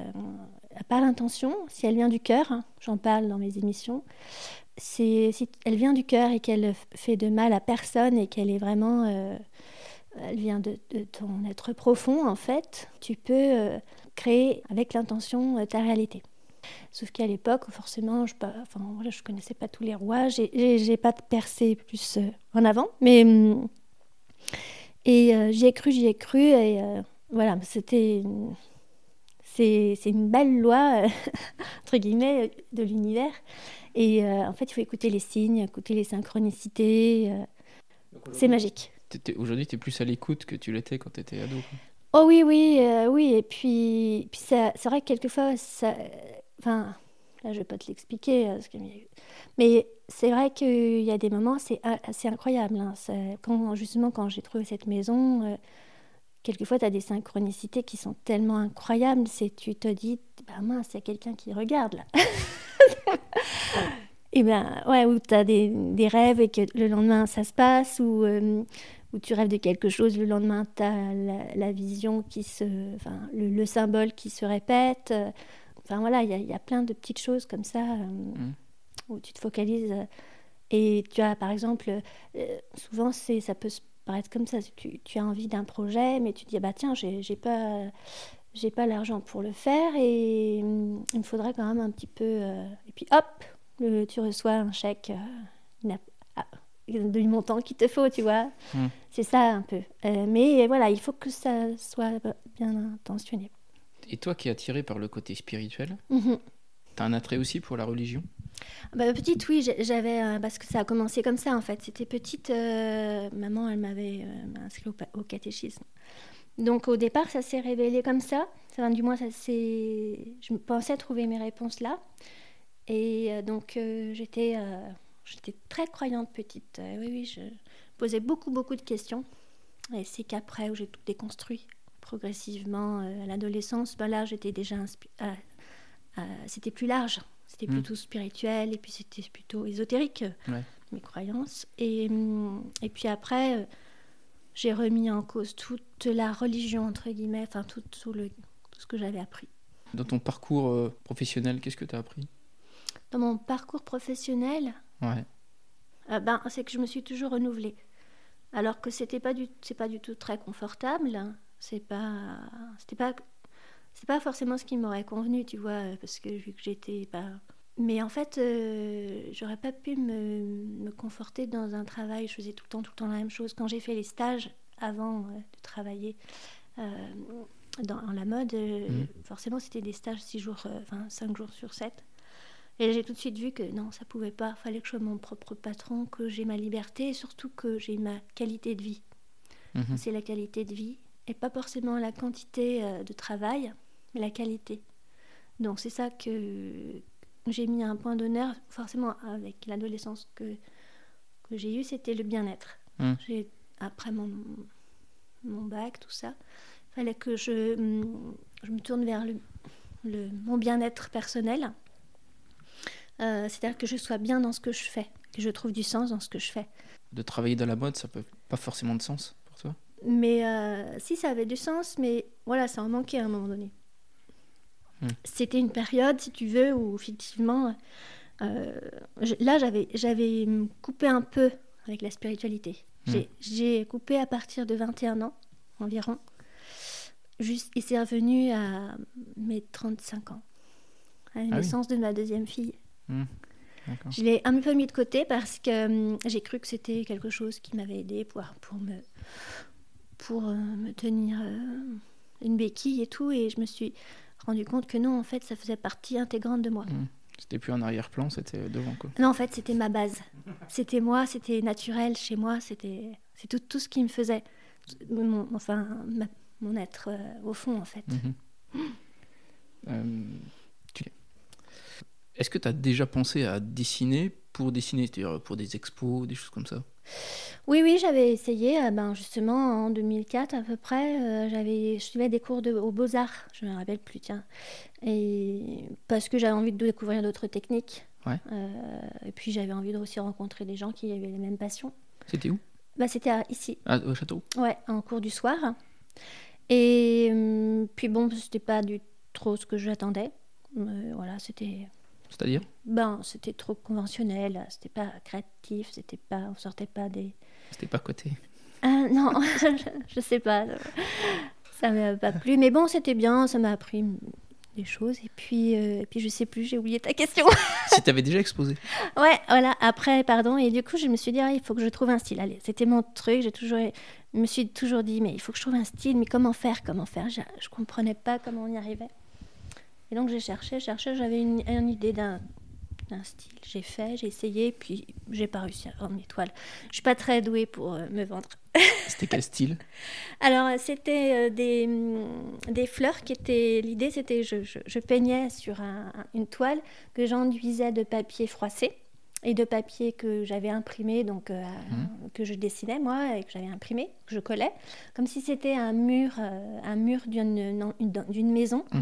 par l'intention. Si elle vient du cœur, hein, j'en parle dans mes émissions. C'est si elle vient du cœur et qu'elle fait de mal à personne et qu'elle est vraiment euh, elle vient de, de ton être profond, en fait. Tu peux euh, créer avec l'intention euh, ta réalité. Sauf qu'à l'époque, forcément, je ne connaissais pas tous les rois. Je n'ai pas percé plus euh, en avant. Mais, Et euh, j'y ai cru, j'y ai cru. Et euh, voilà, c'était une... C'est, c'est une belle loi, euh, entre guillemets, de l'univers. Et euh, en fait, il faut écouter les signes, écouter les synchronicités. Euh, c'est magique. T'étais, aujourd'hui, tu es plus à l'écoute que tu l'étais quand tu étais ado, quoi. Oh oui, oui, euh, oui. Et puis, puis ça, c'est vrai que quelquefois, ça... Enfin, là, je ne vais pas te l'expliquer. Parce que... Mais c'est vrai qu'il y a des moments, c'est assez incroyable. Hein. Ça, quand, justement, quand j'ai trouvé cette maison... Euh, Quelquefois, tu as des synchronicités qui sont tellement incroyables, c'est tu te dis, bah mince, il y a quelqu'un qui regarde là. Et ben, ouais, ou tu as des, des rêves et que le lendemain, ça se passe, ou, euh, ou tu rêves de quelque chose, le lendemain, tu as la, la vision qui se. Enfin, le, le symbole qui se répète. Enfin, voilà, il y a, y a plein de petites choses comme ça euh, mmh. où tu te focalises. Et tu as, par exemple, euh, souvent, c'est, ça peut se paraître comme ça, tu, tu as envie d'un projet, mais tu te dis, ah bah tiens, j'ai, j'ai pas, j'ai pas l'argent pour le faire, et hum, il me faudrait quand même un petit peu... Euh, et puis hop, le, tu reçois un chèque euh, ah, du montant qu'il te faut, tu vois. Mmh. C'est ça, un peu. Euh, mais voilà, il faut que ça soit bien intentionné. Et toi qui es attirée par le côté spirituel, mmh. t'as un attrait aussi pour la religion ? Bah, petite, oui, j'avais, parce que ça a commencé comme ça en fait. C'était petite, euh, maman elle m'avait euh, inscrite au, au catéchisme. Donc au départ ça s'est révélé comme ça. Enfin, du moins ça s'est... je pensais trouver mes réponses là. Et euh, donc euh, j'étais, euh, j'étais très croyante petite. Euh, oui, oui, je posais beaucoup, beaucoup de questions. Et c'est qu'après où j'ai tout déconstruit progressivement euh, à l'adolescence, ben là j'étais déjà inspi... euh, euh, c'était plus large. C'était plutôt mmh. spirituel, et puis c'était plutôt ésotérique, ouais. mes croyances. Et, et puis après, j'ai remis en cause toute la religion, entre guillemets, enfin tout, tout, le, tout ce que j'avais appris. Dans ton parcours professionnel, qu'est-ce que tu as appris ? Dans mon parcours professionnel, ouais. euh, ben, c'est que je me suis toujours renouvelée. Alors que c'était pas du, c'est pas du tout très confortable, c'est pas, c'était pas... C'est pas forcément ce qui m'aurait convenu, tu vois, parce que vu que j'étais... Bah... Mais en fait, euh, j'aurais pas pu me, me conforter dans un travail. Je faisais tout le temps, tout le temps la même chose. Quand j'ai fait les stages, avant euh, de travailler euh, dans, dans la mode, euh, mmh. forcément, c'était des stages six jours, euh, enfin, cinq jours sur sept. Et j'ai tout de suite vu que non, ça pouvait pas. Fallait que je sois mon propre patron, que j'ai ma liberté, et surtout que j'ai ma qualité de vie. Mmh. C'est la qualité de vie, et pas forcément la quantité euh, de travail, mais la qualité. Donc c'est ça que j'ai mis un point d'honneur, forcément avec l'adolescence que, que j'ai eue, c'était le bien-être. Mmh. J'ai, après mon, mon bac, tout ça, il fallait que je, je me tourne vers le, le, mon bien-être personnel. Euh, c'est-à-dire que je sois bien dans ce que je fais, que je trouve du sens dans ce que je fais. De travailler dans la mode, ça peut pas forcément de sens pour toi ? Mais euh, si, ça avait du sens, mais voilà, ça en manquait à un moment donné. C'était une période, si tu veux, où effectivement, euh, je, là, j'avais, j'avais coupé un peu avec la spiritualité. J'ai, mmh. j'ai coupé à partir de vingt et un ans environ, juste, et c'est revenu à mes trente-cinq ans, à la ah naissance oui. de ma deuxième fille. Mmh. D'accord. Je l'ai un peu mis de côté parce que hum, j'ai cru que c'était quelque chose qui m'avait aidée pour, pour, me, pour euh, me tenir euh, une béquille et tout, et je me suis... rendu compte que non, en fait, ça faisait partie intégrante de moi. Mmh. C'était plus un arrière-plan, c'était devant, quoi. Non, en fait, c'était ma base. C'était moi, c'était naturel chez moi, c'était c'est tout, tout ce qui me faisait, mon, enfin, ma, mon être euh, au fond, en fait. Mmh. euh, tu... Est-ce que tu as déjà pensé à dessiner pour dessiner, c'est-à-dire pour des expos, des choses comme ça ? Oui, oui, j'avais essayé, ben justement en deux mille quatre à peu près, euh, j'avais, je suivais des cours de, aux Beaux-Arts, je ne me rappelle plus, tiens, et parce que j'avais envie de découvrir d'autres techniques, ouais. euh, et puis j'avais envie de aussi rencontrer des gens qui avaient les mêmes passions. C'était où ? Bah, c'était à, ici. Ah, au Châteauroux ? Ouais, en cours du soir, et euh, puis bon, c'était pas du trop ce que j'attendais, euh, voilà, c'était... C'est-à-dire ? Ben, c'était trop conventionnel, c'était pas créatif, c'était pas, on sortait pas des... C'était pas coté. Euh, non, je, je sais pas, ça m'a pas plu, mais bon, c'était bien, ça m'a appris des choses. Et puis, euh, et puis je sais plus, j'ai oublié ta question. Si tu avais déjà exposé. Ouais, voilà, après, pardon. Et du coup, je me suis dit, ah, il faut que je trouve un style. Allez, c'était mon truc. J'ai toujours, je me suis toujours dit, mais il faut que je trouve un style. Mais comment faire, comment faire je, je comprenais pas comment on y arrivait. Et donc, j'ai cherché, cherché. J'avais une, une idée d'un, d'un style. J'ai fait, j'ai essayé, puis j'ai pas réussi à avoir mon étoile. Je suis pas très douée pour euh, me vendre. C'était quel style ? Alors, c'était euh, des, des fleurs qui étaient... L'idée, c'était je, je, je peignais sur un, un, une toile que j'enduisais de papier froissé et de papier que j'avais imprimé, donc euh, mmh. que je dessinais, moi, et que j'avais imprimé, que je collais, comme si c'était un mur, euh, un mur d'une, non, une, d'une maison mmh.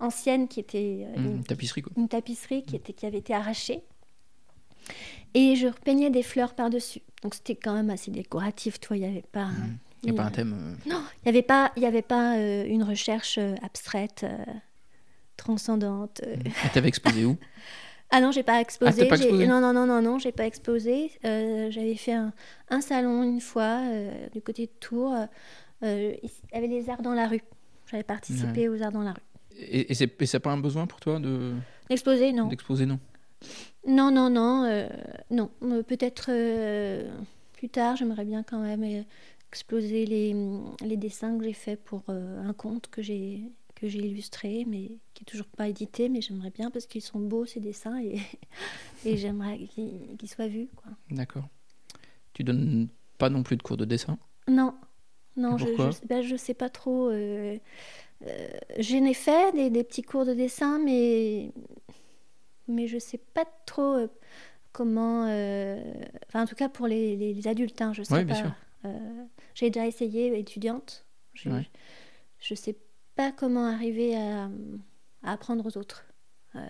ancienne qui était... Euh, mmh, une, une tapisserie, quoi. Une tapisserie qui, était, qui avait été arrachée. Et je repeignais des fleurs par-dessus. Donc, c'était quand même assez décoratif, toi, il n'y avait pas... Mmh. Il n'y a pas un thème... Euh... Non, il n'y avait pas, y avait pas euh, une recherche euh, abstraite, euh, transcendante. Euh... Et tu avais exposé où ? Ah non, je n'ai pas exposé. Ah, pas exposé j'ai... Non, non, non, non, non je n'ai pas exposé. Euh, j'avais fait un, un salon une fois, euh, du côté de Tours. Euh, il y avait les arts dans la rue. J'avais participé ouais. aux arts dans la rue. Et, et c'est et c'est pas un besoin pour toi de... D'exposer, non. D'exposer, non. Non, non, non, euh, non. Peut-être euh, plus tard, j'aimerais bien quand même euh, exploser les, les dessins que j'ai faits pour euh, un conte que j'ai, que j'ai illustré, mais qui n'est toujours pas édité, mais j'aimerais bien parce qu'ils sont beaux, ces dessins, et, et j'aimerais qu'ils, qu'ils soient vus, quoi. D'accord. Tu donnes pas non plus de cours de dessin ? Non, non, pourquoi ? je, je, ben, je sais pas trop. Euh, euh, j'en ai fait des, des petits cours de dessin, mais... mais je sais pas trop euh, comment euh... enfin en tout cas pour les, les, les adultes hein, je sais ouais, pas euh, j'ai déjà essayé étudiante je, ouais. je sais pas comment arriver à, à apprendre aux autres euh...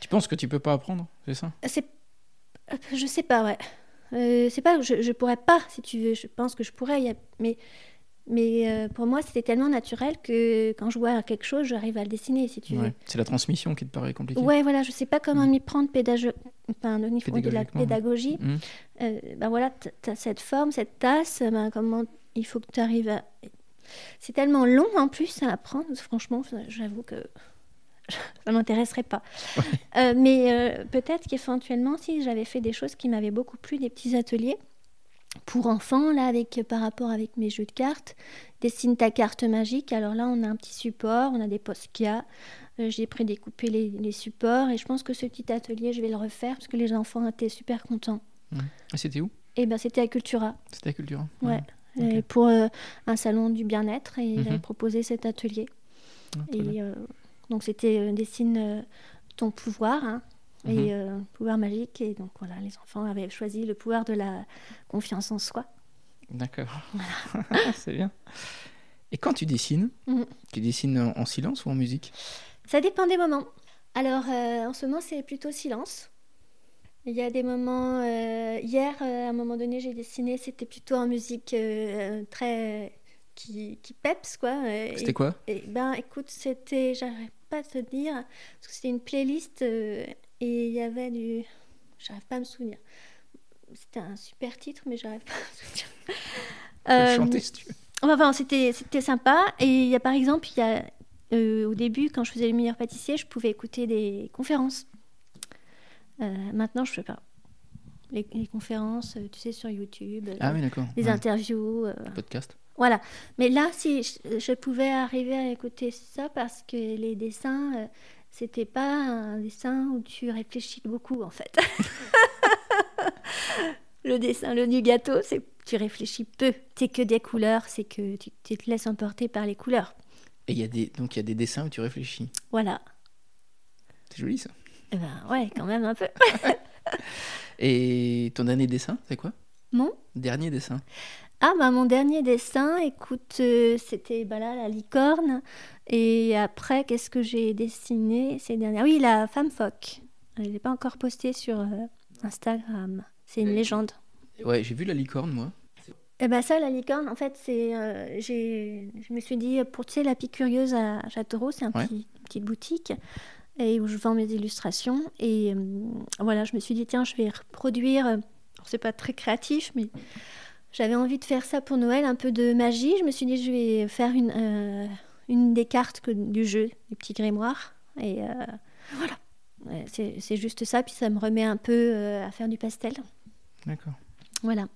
Tu penses que tu peux pas apprendre, c'est ça? C'est je sais pas ouais euh, c'est pas je, je pourrais pas si tu veux je pense que je pourrais y a... mais Mais euh, pour moi, c'était tellement naturel que quand je vois quelque chose, j'arrive à le dessiner, si tu ouais. veux. C'est la transmission qui te paraît compliquée. Ouais, voilà, je sais pas comment mmh. m'y prendre pédago... enfin, au niveau de la pédagogie. Mmh. Euh, ben voilà, t'as cette forme, cette tasse, ben comment il faut que tu arrives à... C'est tellement long en plus à apprendre, franchement, j'avoue que ça m'intéresserait pas. Ouais. Euh, mais euh, peut-être qu'éventuellement, si j'avais fait des choses qui m'avaient beaucoup plu, des petits ateliers... Pour enfants, là, avec, par rapport avec mes jeux de cartes, dessine ta carte magique. Alors là, on a un petit support, on a des Posca. Euh, j'ai prédécoupé les, les supports et je pense que ce petit atelier, je vais le refaire parce que les enfants étaient super contents. Mmh. Et c'était où ? Eh ben, c'était à Cultura. C'était à Cultura. Ouais. ouais. Okay. Et pour euh, un salon du bien-être et mmh. j'avais proposé cet atelier. Ah, et euh, donc c'était euh, dessine euh, ton pouvoir. Hein. Et euh, pouvoir magique. Et donc, voilà, les enfants avaient choisi le pouvoir de la confiance en soi. D'accord. Voilà. C'est bien. Et quand tu dessines, mm-hmm. tu dessines en, en silence ou en musique ? Ça dépend des moments. Alors, euh, en ce moment, c'est plutôt silence. Il y a des moments... Euh, hier, euh, à un moment donné, j'ai dessiné, c'était plutôt en musique euh, très... Euh, qui, qui peps, quoi. C'était et, quoi ? et, Ben, écoute, c'était... J'arrive pas à te dire. Parce que c'était une playlist... Euh, Et il y avait du... J'arrive pas à me souvenir. C'était un super titre, mais j'arrive pas à me souvenir. Euh... Chanter, si tu veux. Enfin, c'était, c'était sympa. Et il y a, par exemple, il y a, euh, au début, quand je faisais Le Meilleur Pâtissier, je pouvais écouter des conférences. Euh, maintenant, je ne fais pas. Les, les conférences, tu sais, sur YouTube. Ah euh, oui, d'accord. Les ouais. interviews. Euh... Podcast. Voilà. Mais là, si je, je pouvais arriver à écouter ça parce que les dessins... Euh, C'était pas un dessin où tu réfléchis beaucoup, en fait. Le dessin, le nu gâteau, c'est tu réfléchis peu. C'est que des couleurs, c'est que tu, tu te laisses emporter par les couleurs. Et il y a des donc il y a des dessins où tu réfléchis. Voilà. C'est joli ça. Et ben ouais, quand même un peu. Et ton dernier dessin, c'est quoi ? Mon dernier dessin. Ah bah mon dernier dessin, écoute, euh, c'était bah là, la licorne. Et après, qu'est-ce que j'ai dessiné ces dernières ? Oui, la femme phoque. Elle n'est pas encore postée sur euh, Instagram. C'est une et... légende. Ouais, j'ai vu la licorne, moi. Et bah ça, la licorne, en fait, c'est, euh, j'ai, je me suis dit, pour, tu sais, La Pie Curieuse à Châteauroux, c'est un ouais. petit, une petite boutique et où je vends mes illustrations. Et euh, voilà, je me suis dit, tiens, je vais reproduire. Euh, c'est pas très créatif, mais... J'avais envie de faire ça pour Noël, un peu de magie. Je me suis dit, je vais faire une, euh, une des cartes que, du jeu, du petit grimoire. Et euh, voilà, ouais, c'est, c'est juste ça. Puis ça me remet un peu euh, à faire du pastel. D'accord. Voilà.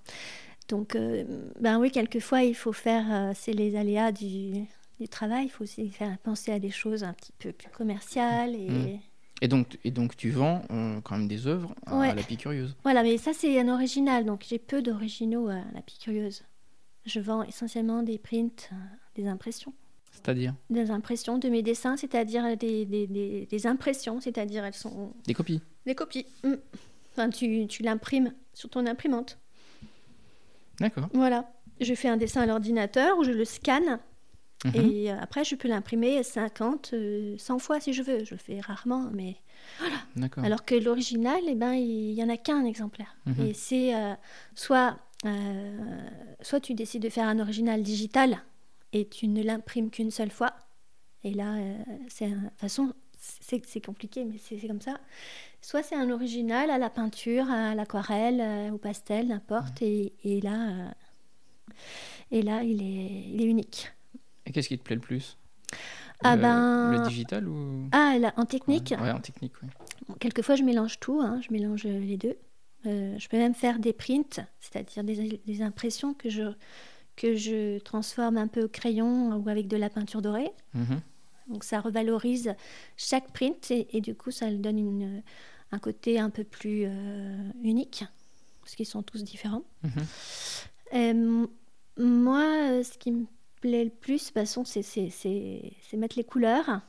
Donc, euh, ben oui, quelquefois, il faut faire... Euh, c'est les aléas du, du travail. Il faut aussi faire penser à des choses un petit peu plus commerciales et... Mmh. Et donc, et donc, tu vends euh, quand même des œuvres à, ouais. à La Pie Curieuse. Voilà, mais ça, c'est un original. Donc, j'ai peu d'originaux à La Pie Curieuse. Je vends essentiellement des prints, euh, des impressions. C'est-à-dire ? Des impressions de mes dessins, c'est-à-dire des, des, des, des impressions, c'est-à-dire elles sont... Des copies. Des copies. Mmh. Enfin, tu, tu l'imprimes sur ton imprimante. D'accord. Voilà. Je fais un dessin à l'ordinateur ou je le scanne. Mmh. Et après, je peux l'imprimer cinquante, cent fois si je veux. Je le fais rarement, mais voilà. D'accord. Alors que l'original, eh ben, il n'y en a qu'un exemplaire. Mmh. Et c'est euh, soit, euh, soit tu décides de faire un original digital et tu ne l'imprimes qu'une seule fois. Et là, euh, c'est un... de toute façon, c'est, c'est compliqué, mais c'est, c'est comme ça. Soit c'est un original à la peinture, à l'aquarelle, euh, au pastel, n'importe. Mmh. Et, et, là, euh... et là, il est, il est unique. Et qu'est-ce qui te plaît le plus ? Ah le, ben... le digital ou... Ah, là, en technique ? Ouais, ouais, en technique, oui. Bon, quelquefois, je mélange tout, hein, je mélange les deux. Euh, je peux même faire des prints, c'est-à-dire des, des impressions que je, que je transforme un peu au crayon ou avec de la peinture dorée. Mm-hmm. Donc, ça revalorise chaque print et, et du coup, ça donne une, un côté un peu plus euh, unique, parce qu'ils sont tous différents. Mm-hmm. Euh, moi, ce qui me plaît le plus, de toute façon, c'est, c'est, c'est, c'est mettre les couleurs,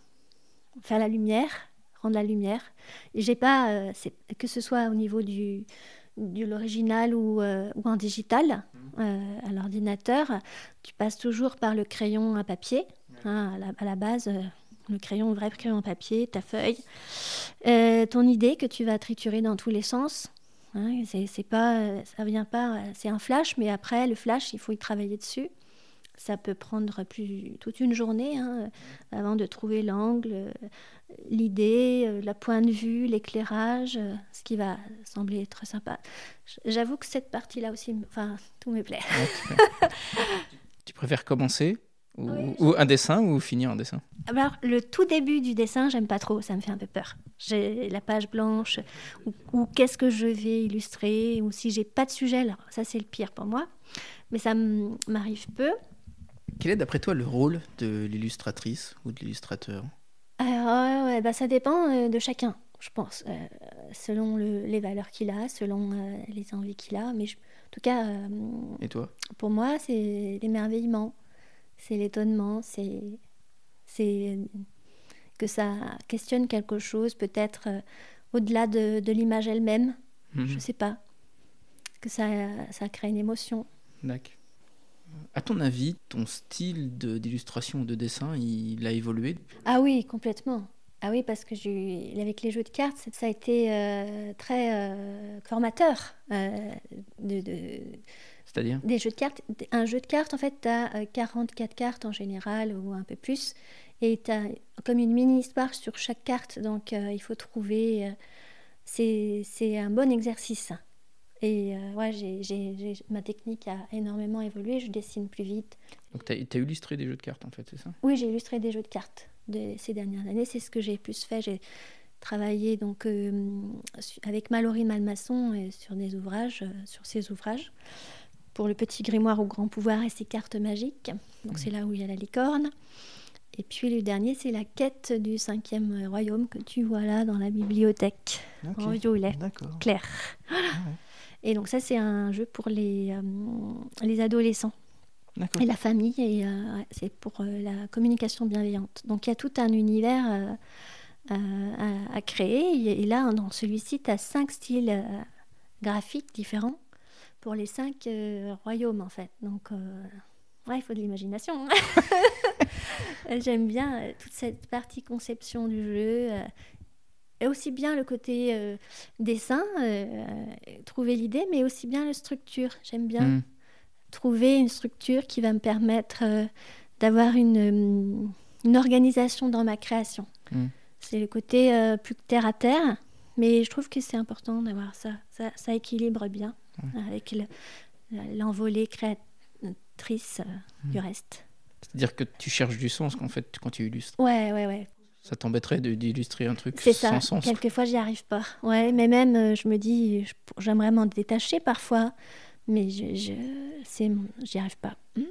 faire la lumière, rendre la lumière. J'ai pas, euh, c'est, que ce soit au niveau du, de l'original ou, euh, ou en digital, euh, à l'ordinateur, tu passes toujours par le crayon à papier. Hein, à, la, à la base, euh, le crayon, le vrai crayon à papier, ta feuille, euh, ton idée que tu vas triturer dans tous les sens. Hein, c'est, c'est pas, ça vient pas, c'est un flash, mais après, le flash, il faut y travailler dessus. Ça peut prendre plus, toute une journée hein, avant de trouver l'angle, l'idée, la point de vue, l'éclairage, ce qui va sembler être sympa. J'avoue que cette partie-là aussi, enfin, tout me plaît. Ouais, tu préfères commencer ou, oui, ou un dessin ou finir un dessin ? Alors, le tout début du dessin, j'aime pas trop, ça me fait un peu peur. J'ai la page blanche ou, ou qu'est-ce que je vais illustrer ou si j'ai pas de sujet, alors ça c'est le pire pour moi, mais ça m'arrive peu. Quel est, d'après toi, le rôle de l'illustratrice ou de l'illustrateur ? Alors, ouais, bah, ça dépend euh, de chacun, je pense, euh, selon le, les valeurs qu'il a, selon euh, les envies qu'il a. Mais je, en tout cas, euh, et toi ? Pour moi, c'est l'émerveillement, c'est l'étonnement, c'est, c'est que ça questionne quelque chose, peut-être euh, au-delà de, de l'image elle-même, mmh. je ne sais pas, que ça, ça crée une émotion. D'accord. À ton avis, ton style de, d'illustration ou de dessin, il, il a évolué ? Ah oui, complètement. Ah oui, parce que j'ai, avec les jeux de cartes, ça a été euh, très euh, formateur. Euh, de, de, C'est-à-dire ? Des jeux de cartes. Un jeu de cartes, en fait, tu as quarante-quatre cartes en général, ou un peu plus. Et tu as comme une mini-histoire sur chaque carte. Donc, euh, il faut trouver... Euh, c'est, c'est un bon exercice. Et euh, ouais, j'ai, j'ai, j'ai, ma technique a énormément évolué, je dessine plus vite. Donc tu as illustré des jeux de cartes en fait, c'est ça ? Oui, j'ai illustré des jeux de cartes de, ces dernières années, c'est ce que j'ai plus fait. J'ai travaillé donc, euh, avec Malorie Malmaçon et sur, des ouvrages, euh, sur ses ouvrages, pour Le petit grimoire au grand pouvoir et ses cartes magiques. Donc mmh. c'est là où il y a la licorne. Et puis le dernier, c'est la quête du cinquième royaume que tu vois là dans la bibliothèque. Okay. En violet, clair. Voilà. Ah ouais. Et donc ça, c'est un jeu pour les, euh, les adolescents. D'accord. Et la famille, et euh, c'est pour euh, la communication bienveillante. Donc il y a tout un univers euh, euh, à, à créer. Et, et là, dans celui-ci, tu as cinq styles euh, graphiques différents pour les cinq euh, royaumes, en fait. Donc, euh, ouais, il faut de l'imagination. Hein. J'aime bien toute cette partie conception du jeu. Euh, Et aussi bien le côté euh, dessin, euh, trouver l'idée, mais aussi bien la structure. J'aime bien mmh. trouver une structure qui va me permettre euh, d'avoir une, une organisation dans ma création. Mmh. C'est le côté euh, plus terre à terre, mais je trouve que c'est important d'avoir ça. Ça, ça équilibre bien mmh. avec le, l'envolée créatrice euh, mmh. du reste. C'est-à-dire que tu cherches du sens qu'en fait, quand tu illustres. Ouais, ouais, ouais. Ça t'embêterait de, d'illustrer un truc sans sens. C'est ça, quelquefois j'y arrive pas. Ouais, mais même euh, je me dis, je, j'aimerais m'en détacher parfois, mais je, je c'est, j'y arrive pas. Mmh.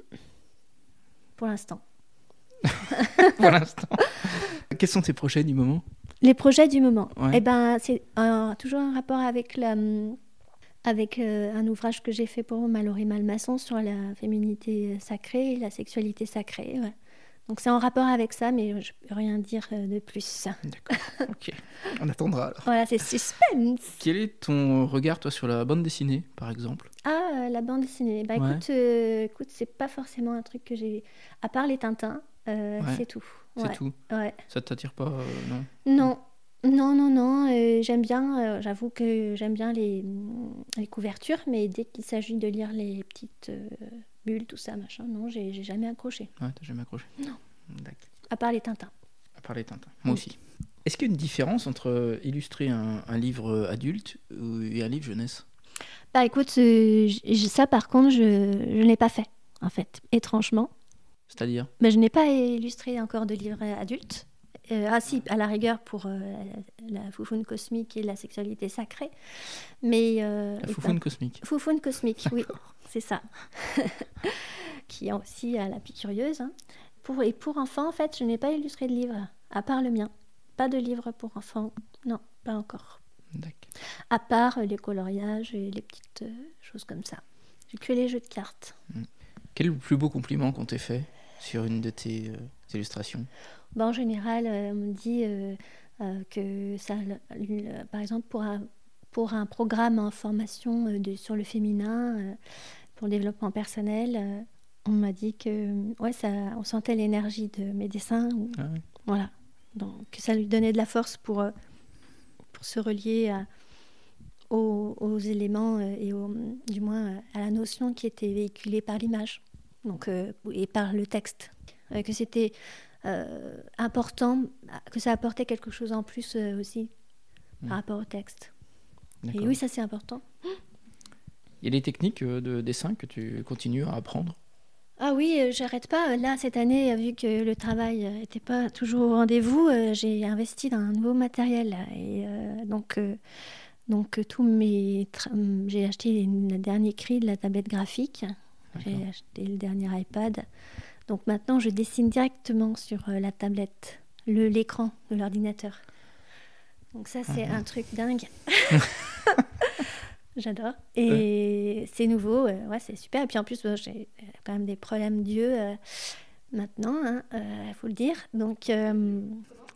Pour l'instant. Pour l'instant. Quels sont tes projets du moment ? Les projets du moment. Ouais. Eh ben, c'est un, toujours un rapport avec la, avec euh, un ouvrage que j'ai fait pour Malorie Malmaçon sur la féminité sacrée et la sexualité sacrée. Ouais. Donc c'est en rapport avec ça, mais je peux rien dire de plus. D'accord, ok. On attendra alors. Voilà, c'est suspense. Quel est ton regard, toi, sur la bande dessinée, par exemple ? Ah, euh, la bande dessinée. Bah ouais. écoute, euh, écoute, c'est pas forcément un truc que j'ai... À part les Tintins, euh, ouais. c'est tout. C'est ouais. tout ouais. Ça t'attire pas, euh, non ? Non, non, non, non. Euh, j'aime bien, euh, j'avoue que j'aime bien les, les couvertures, mais dès qu'il s'agit de lire les petites... Euh, tout ça, machin. Non, j'ai, j'ai jamais accroché. Ouais, t'as jamais accroché ? Non. D'accord. À part les Tintins. À part les Tintins. Moi oui. aussi. Est-ce qu'il y a une différence entre illustrer un, un livre adulte et un livre jeunesse ? Bah écoute, euh, ça par contre, je, je l'ai pas fait, en fait, étrangement. C'est-à-dire ? Mais je n'ai pas illustré encore de livre adulte. Euh, ah si, à la rigueur pour euh, la Foufoune Cosmique et la Sexualité Sacrée. Mais, euh, la Foufoune Cosmique. Foufoune Cosmique, d'accord. Oui, c'est ça. Qui est aussi à La Pie Curieuse. Hein. Pour, et pour enfants, en fait, je n'ai pas illustré de livre, à part le mien. Pas de livre pour enfants, non, pas encore. D'accord. À part les coloriages et les petites euh, choses comme ça. J'ai que les jeux de cartes. Quel est le plus beau compliment qu'on t'ait fait sur une de tes... Euh... illustrations. Ben, en général, euh, on me dit euh, euh, que ça, le, le, par exemple, pour un, pour un programme en formation euh, de, sur le féminin, euh, pour le développement personnel, euh, on m'a dit que ouais, ça, on sentait l'énergie de mes dessins. Ou, ah ouais. Voilà. Donc, que ça lui donnait de la force pour, euh, pour se relier à, aux, aux éléments euh, et au, du moins à la notion qui était véhiculée par l'image donc, euh, et par le texte. Que c'était euh, important, que ça apportait quelque chose en plus euh, aussi mmh. par rapport au texte. D'accord. Et oui, ça c'est important. Il y a des techniques de dessin que tu continues à apprendre ? Ah oui, j'arrête pas. Là, cette année, vu que le travail n'était pas toujours au rendez-vous, j'ai investi dans un nouveau matériel. Et euh, donc, euh, donc tous mes tra- j'ai acheté le dernier cri de la tablette graphique. D'accord. J'ai acheté le dernier iPad. Donc maintenant, je dessine directement sur la tablette, le, l'écran de l'ordinateur. Donc ça, c'est ah ouais. un truc dingue. J'adore. Et ouais. c'est nouveau, ouais, c'est super. Et puis en plus, bon, j'ai quand même des problèmes d'yeux euh, maintenant, il hein, euh, faut le dire. Donc, euh...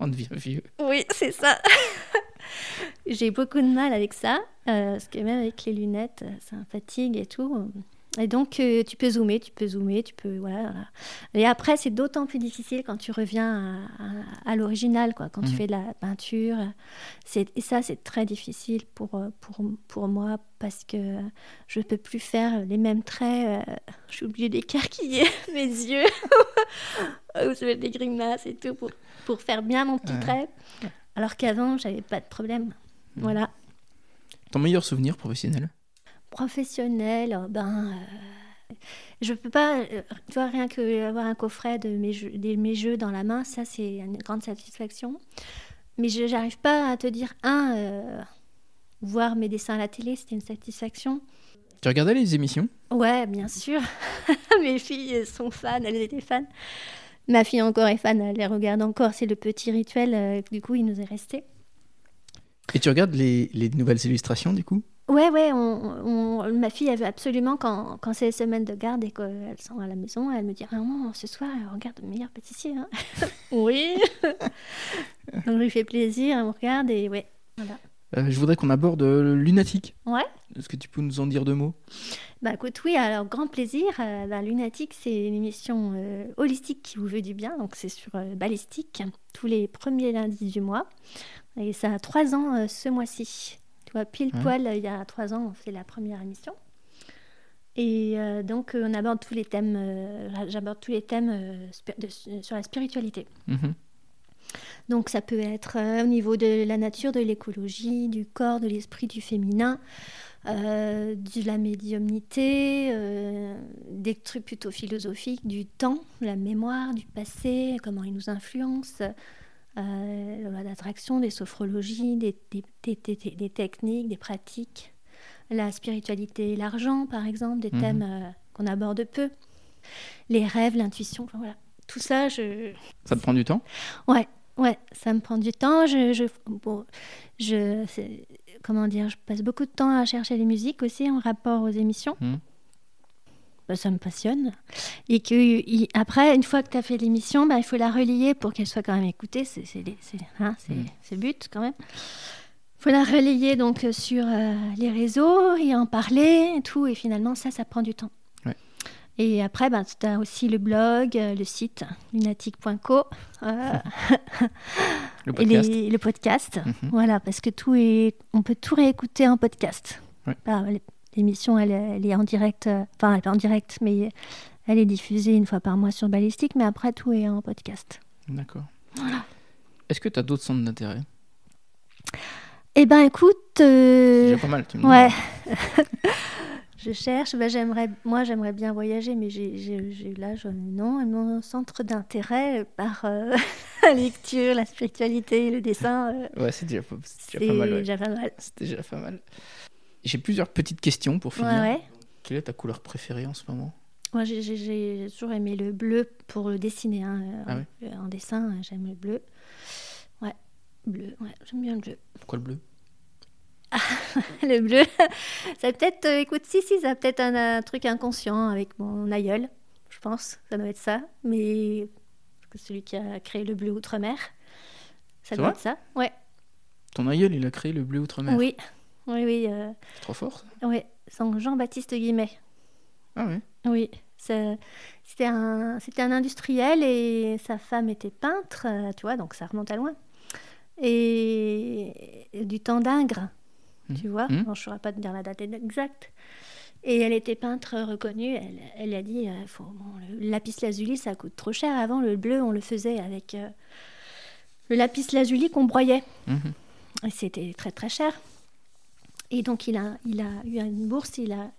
on devient vieux. Oui, c'est ça. J'ai beaucoup de mal avec ça, euh, parce que même avec les lunettes, ça fatigue et tout. Et donc, euh, tu peux zoomer, tu peux zoomer, tu peux... Voilà, voilà. Et après, c'est d'autant plus difficile quand tu reviens à, à, à l'original, quoi. Quand mmh. tu fais de la peinture. C'est, et ça, c'est très difficile pour, pour, pour moi parce que je ne peux plus faire les mêmes traits. Euh, je suis obligée d'écarquiller mes yeux ou se mettre des grimaces et tout pour, pour faire bien mon petit ouais. trait. Alors qu'avant, je n'avais pas de problème. Mmh. Voilà. Ton meilleur souvenir professionnel ? Professionnel, ben, euh, je peux pas, euh, tu vois, rien que avoir un coffret de mes jeux, de mes jeux dans la main, ça c'est une grande satisfaction. Mais je j'arrive pas à te dire un, euh, voir mes dessins à la télé, c'était une satisfaction. Tu regardais les émissions ? Ouais, bien sûr. Mes filles sont fans, elles étaient fans. Ma fille encore est fan, elle les regarde encore. C'est le petit rituel. Euh, du coup, il nous est resté. Et tu regardes les, les nouvelles illustrations, du coup ? Ouais, ouais, on, on, ma fille, elle veut absolument, quand, quand c'est les semaines de garde et qu'elle s'en va à la maison, elle me dit ah non, ce soir, regarde Le Meilleur Pâtissier. Hein. Oui. Donc, je lui fais plaisir, on regarde et ouais, voilà. Euh, je voudrais qu'on aborde euh, Lunatique. Ouais. Est-ce que tu peux nous en dire deux mots ? Bah écoute, oui, alors grand plaisir. Euh, bah, Lunatique, c'est une émission euh, holistique qui vous veut du bien. Donc, c'est sur euh, Ballistique, tous les premiers lundis du mois. Et ça a trois ans euh, ce mois-ci. Pile poil, ouais. il y a trois ans, on fait la première émission. Et euh, donc, on aborde tous les thèmes, euh, j'aborde tous les thèmes euh, spi- de, sur la spiritualité. Mmh. Donc, ça peut être euh, au niveau de la nature, de l'écologie, du corps, de l'esprit, du féminin, euh, de la médiumnité, euh, des trucs plutôt philosophiques, du temps, la mémoire, du passé, comment il nous influence, euh, l'attraction, des sophrologies, des, des, des, des, des techniques, des pratiques, la spiritualité et l'argent, par exemple, des mmh. thèmes euh, qu'on aborde peu, les rêves, l'intuition, enfin, voilà. Tout ça, je... Ça te prend du temps ? Ouais, ouais, ça me prend du temps. Je, je, bon, je, c'est, comment dire, je passe beaucoup de temps à chercher les musiques aussi en rapport aux émissions. Mmh. Bah, ça me passionne. Et que, y, après, une fois que tu as fait l'émission, bah, il faut la relier pour qu'elle soit quand même écoutée. C'est, c'est, les, c'est, hein, c'est, mmh. c'est le but quand même. Il faut la relayer donc, sur euh, les réseaux et en parler et tout. Et finalement, ça, ça prend du temps. Et après, ben, tu as aussi le blog, le site lunatique point co, euh, le podcast, et les, le podcast mmh. voilà, parce que tout est, on peut tout réécouter en podcast. Oui. Bah, l'émission, elle, elle est en direct, enfin, elle est en direct, mais elle est diffusée une fois par mois sur Ballistique, mais après, tout est en podcast. D'accord. Voilà. Est-ce que tu as d'autres centres d'intérêt ? Eh ben, écoute... Euh... C'est déjà pas mal, tu me dis. Ouais. Je cherche, ben j'aimerais, moi j'aimerais bien voyager, mais j'ai, j'ai, j'ai là, je, non, mon centre d'intérêt par euh, la lecture, la spiritualité, le dessin. Euh, ouais, c'est déjà, c'est déjà c'est pas mal. Ouais. Déjà pas mal. C'est déjà pas mal. J'ai plusieurs petites questions pour finir. Ouais, ouais. Quelle est ta couleur préférée en ce moment ? Moi, j'ai, j'ai, j'ai toujours aimé le bleu pour le dessiner. Hein, ah en, ouais. en dessin, j'aime le bleu. Ouais, bleu, ouais, j'aime bien le bleu. Pourquoi le bleu ? Le bleu, ça a peut-être, euh, écoute, si, si, ça a peut-être un, un truc inconscient avec mon aïeul, je pense, ça doit être ça, mais celui qui a créé le bleu outre-mer, ça c'est doit être ça, ouais. Ton aïeul, il a créé le bleu outre-mer ? Oui, oui, oui. Euh... C'est trop fort ? Oui, sans Jean-Baptiste Guimet. Ah oui ? Oui, ça, c'était, un, c'était un industriel et sa femme était peintre, tu vois, donc ça remonte à loin, et, et du temps d'Ingres. Tu vois, mmh. non, je ne saurais pas te dire la date exacte. Et elle était peintre reconnue. Elle, elle a dit, euh, faut, bon, le lapis lazuli, ça coûte trop cher. Avant, le bleu, on le faisait avec euh, le lapis lazuli qu'on broyait. Mmh. Et c'était très, très cher. Et donc, il a, il a eu une bourse. Il a,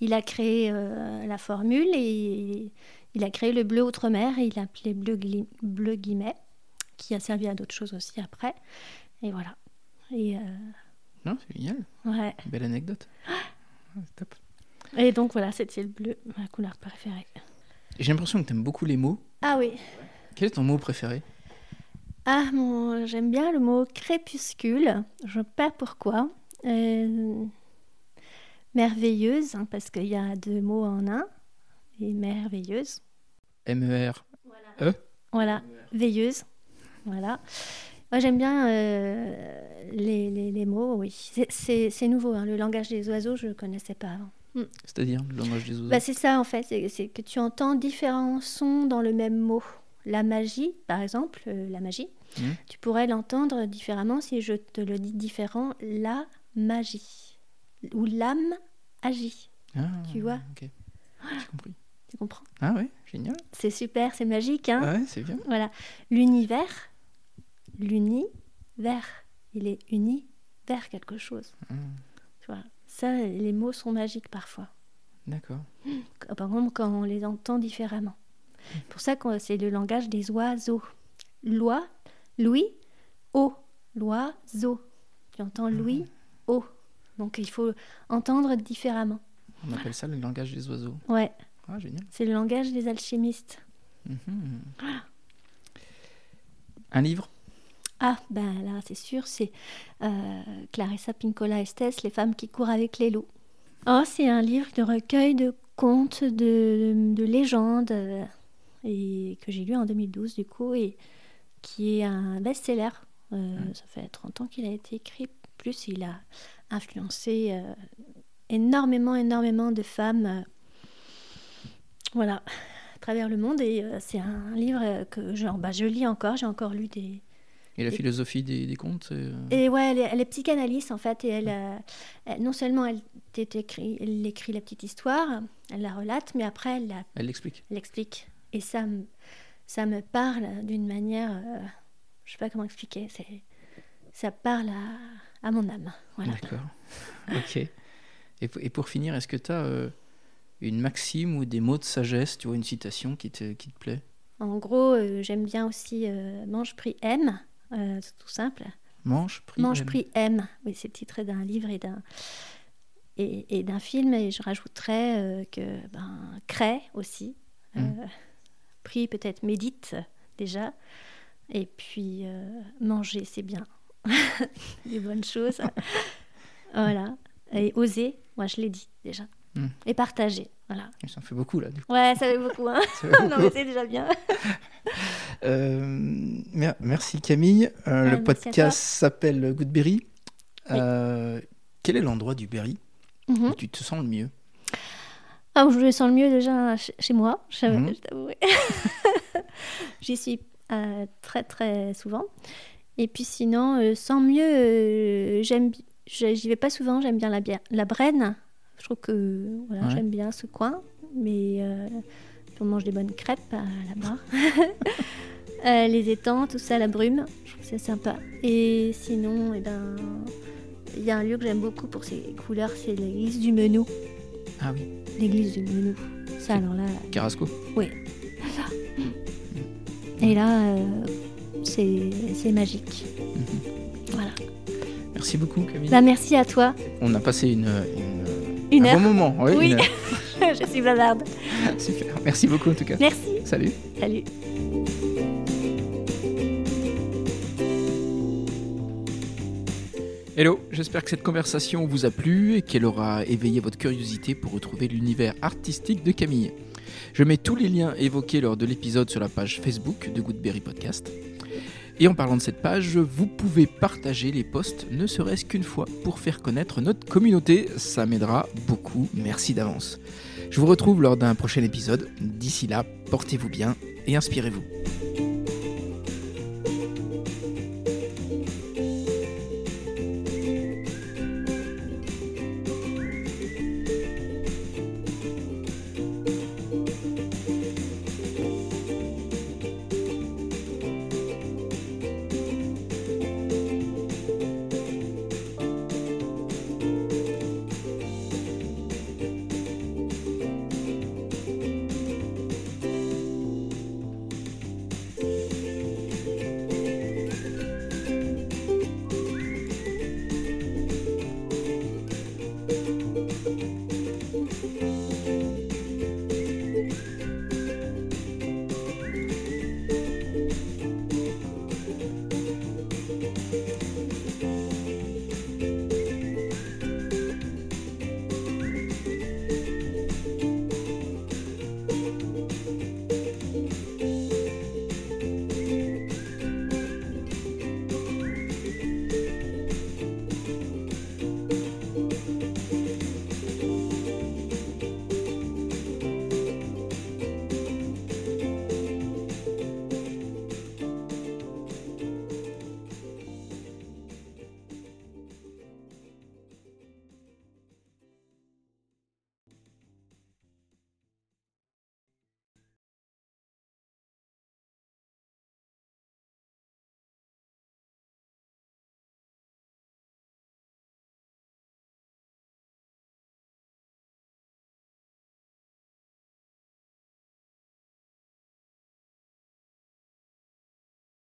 il a créé euh, la formule et il a créé le bleu outre-mer. Et il l'a appelé bleu, gli, bleu guillemet, qui a servi à d'autres choses aussi après. Et voilà. Et... Euh, non, c'est génial. Ouais. Belle anecdote. C'est top. Et donc voilà, c'était le bleu, ma couleur préférée. Et j'ai l'impression que tu aimes beaucoup les mots. Ah oui. Quel est ton mot préféré ? Ah, mon... j'aime bien le mot crépuscule. Je ne sais pas pourquoi. Euh... Merveilleuse, hein, parce qu'il y a deux mots en un. Et merveilleuse. M E R E. Voilà. E. Voilà. M E R. Veilleuse. Voilà. Moi, j'aime bien euh, les, les, les mots, oui. C'est, c'est, c'est nouveau, hein. Le langage des oiseaux, je ne le connaissais pas avant. Mm. C'est-à-dire le langage des oiseaux ? Bah, c'est ça, en fait. C'est, c'est que tu entends différents sons dans le même mot. La magie, par exemple, euh, la magie, mm. tu pourrais l'entendre différemment si je te le dis différent. La magie. Ou l'âme agit. Ah, tu vois ? Ok. Voilà. J'ai compris. Tu comprends ? Ah ouais, génial. C'est super, c'est magique, hein ? Ah ouais, c'est bien. Voilà. L'univers... L'univers, il est uni vers quelque chose. Mmh. Tu vois, ça, les mots sont magiques parfois. D'accord. Par exemple, quand on les entend différemment. Mmh. Pour ça, c'est le langage des oiseaux. Loi, Louis, O. L'oiseau. Tu entends Louis, O. Mmh. Donc, il faut entendre différemment. On appelle ça le langage des oiseaux. Ouais. Ah, génial. C'est le langage des alchimistes. Mmh. Voilà. Un livre ? Ah, ben là, c'est sûr, c'est euh, Clarissa Pinkola Estes, Les femmes qui courent avec les loups. Oh, c'est un livre de recueil de contes, de, de légendes, euh, et que j'ai lu en deux mille douze, du coup, et qui est un best-seller. Euh, mmh. Ça fait trente ans qu'il a été écrit. Plus, il a influencé euh, énormément, énormément de femmes, euh, voilà, à travers le monde. Et euh, c'est un livre que genre, bah, je lis encore, j'ai encore lu des... Et la philosophie des, des contes euh... Et ouais, elle est, elle est psychanalyste en fait. Et elle, ouais. euh, non seulement elle, écrit, elle écrit la petite histoire, elle la relate, mais après elle la... Elle l'explique. Elle l'explique. Et ça me, ça me parle d'une manière... Euh, je ne sais pas comment expliquer. C'est, ça parle à, à mon âme. Voilà. D'accord. Ok. Et, et pour finir, est-ce que tu as euh, une maxime ou des mots de sagesse, tu vois, une citation qui te, qui te plaît? En gros, euh, j'aime bien aussi euh, Mange, prie, aime, euh, c'est tout simple. Mange, prie, Mange, aime. Prie, aime. Oui, c'est titré d'un livre et d'un, et, et d'un film. Et je rajouterais euh, que ben, crée aussi. Euh, mmh. Prie, peut-être médite déjà. Et puis euh, manger, c'est bien. Des bonnes choses. Voilà. Et oser, moi je l'ai dit déjà. Mmh. Et partager. Voilà. Ça en fait beaucoup là. Du coup. Ouais, ça fait beaucoup. Hein. Ça fait beaucoup. Non, mais c'est déjà bien. euh, mer- merci Camille. Euh, ouais, le podcast s'appelle Goodberry. Oui. Euh, quel est l'endroit du Berry mmh. où tu te sens le mieux? Ah, je me sens le mieux déjà chez moi. Je, mmh. je t'avouerai. J'y suis euh, très très souvent. Et puis sinon, euh, sans mieux, euh, j'aime, j'y vais pas souvent, j'aime bien la, bière, la Brenne. Je trouve que voilà, ouais. j'aime bien ce coin, mais euh, on mange des bonnes crêpes euh, là-bas. euh, les étangs, tout ça, la brume, je trouve ça sympa. Et sinon, eh ben, y a un lieu que j'aime beaucoup pour ses couleurs, c'est l'église du Menoux. Ah oui. L'église du Menoux. Ça, alors là... Carrasco. Oui. Et là... Euh, C'est, c'est magique. Mmh. Voilà. Merci beaucoup, Camille. Bah, merci à toi. On a passé une, une, une un heure. Bon moment. Ouais, oui, je suis bavarde. Super. Merci beaucoup, en tout cas. Merci. Salut. Salut. Hello, j'espère que cette conversation vous a plu et qu'elle aura éveillé votre curiosité pour retrouver l'univers artistique de Camille. Je mets tous les liens évoqués lors de l'épisode sur la page Facebook de Goodberry Podcast. Et en parlant de cette page, vous pouvez partager les posts, ne serait-ce qu'une fois, pour faire connaître notre communauté. Ça m'aidera beaucoup, merci d'avance. Je vous retrouve lors d'un prochain épisode. D'ici là, portez-vous bien et inspirez-vous.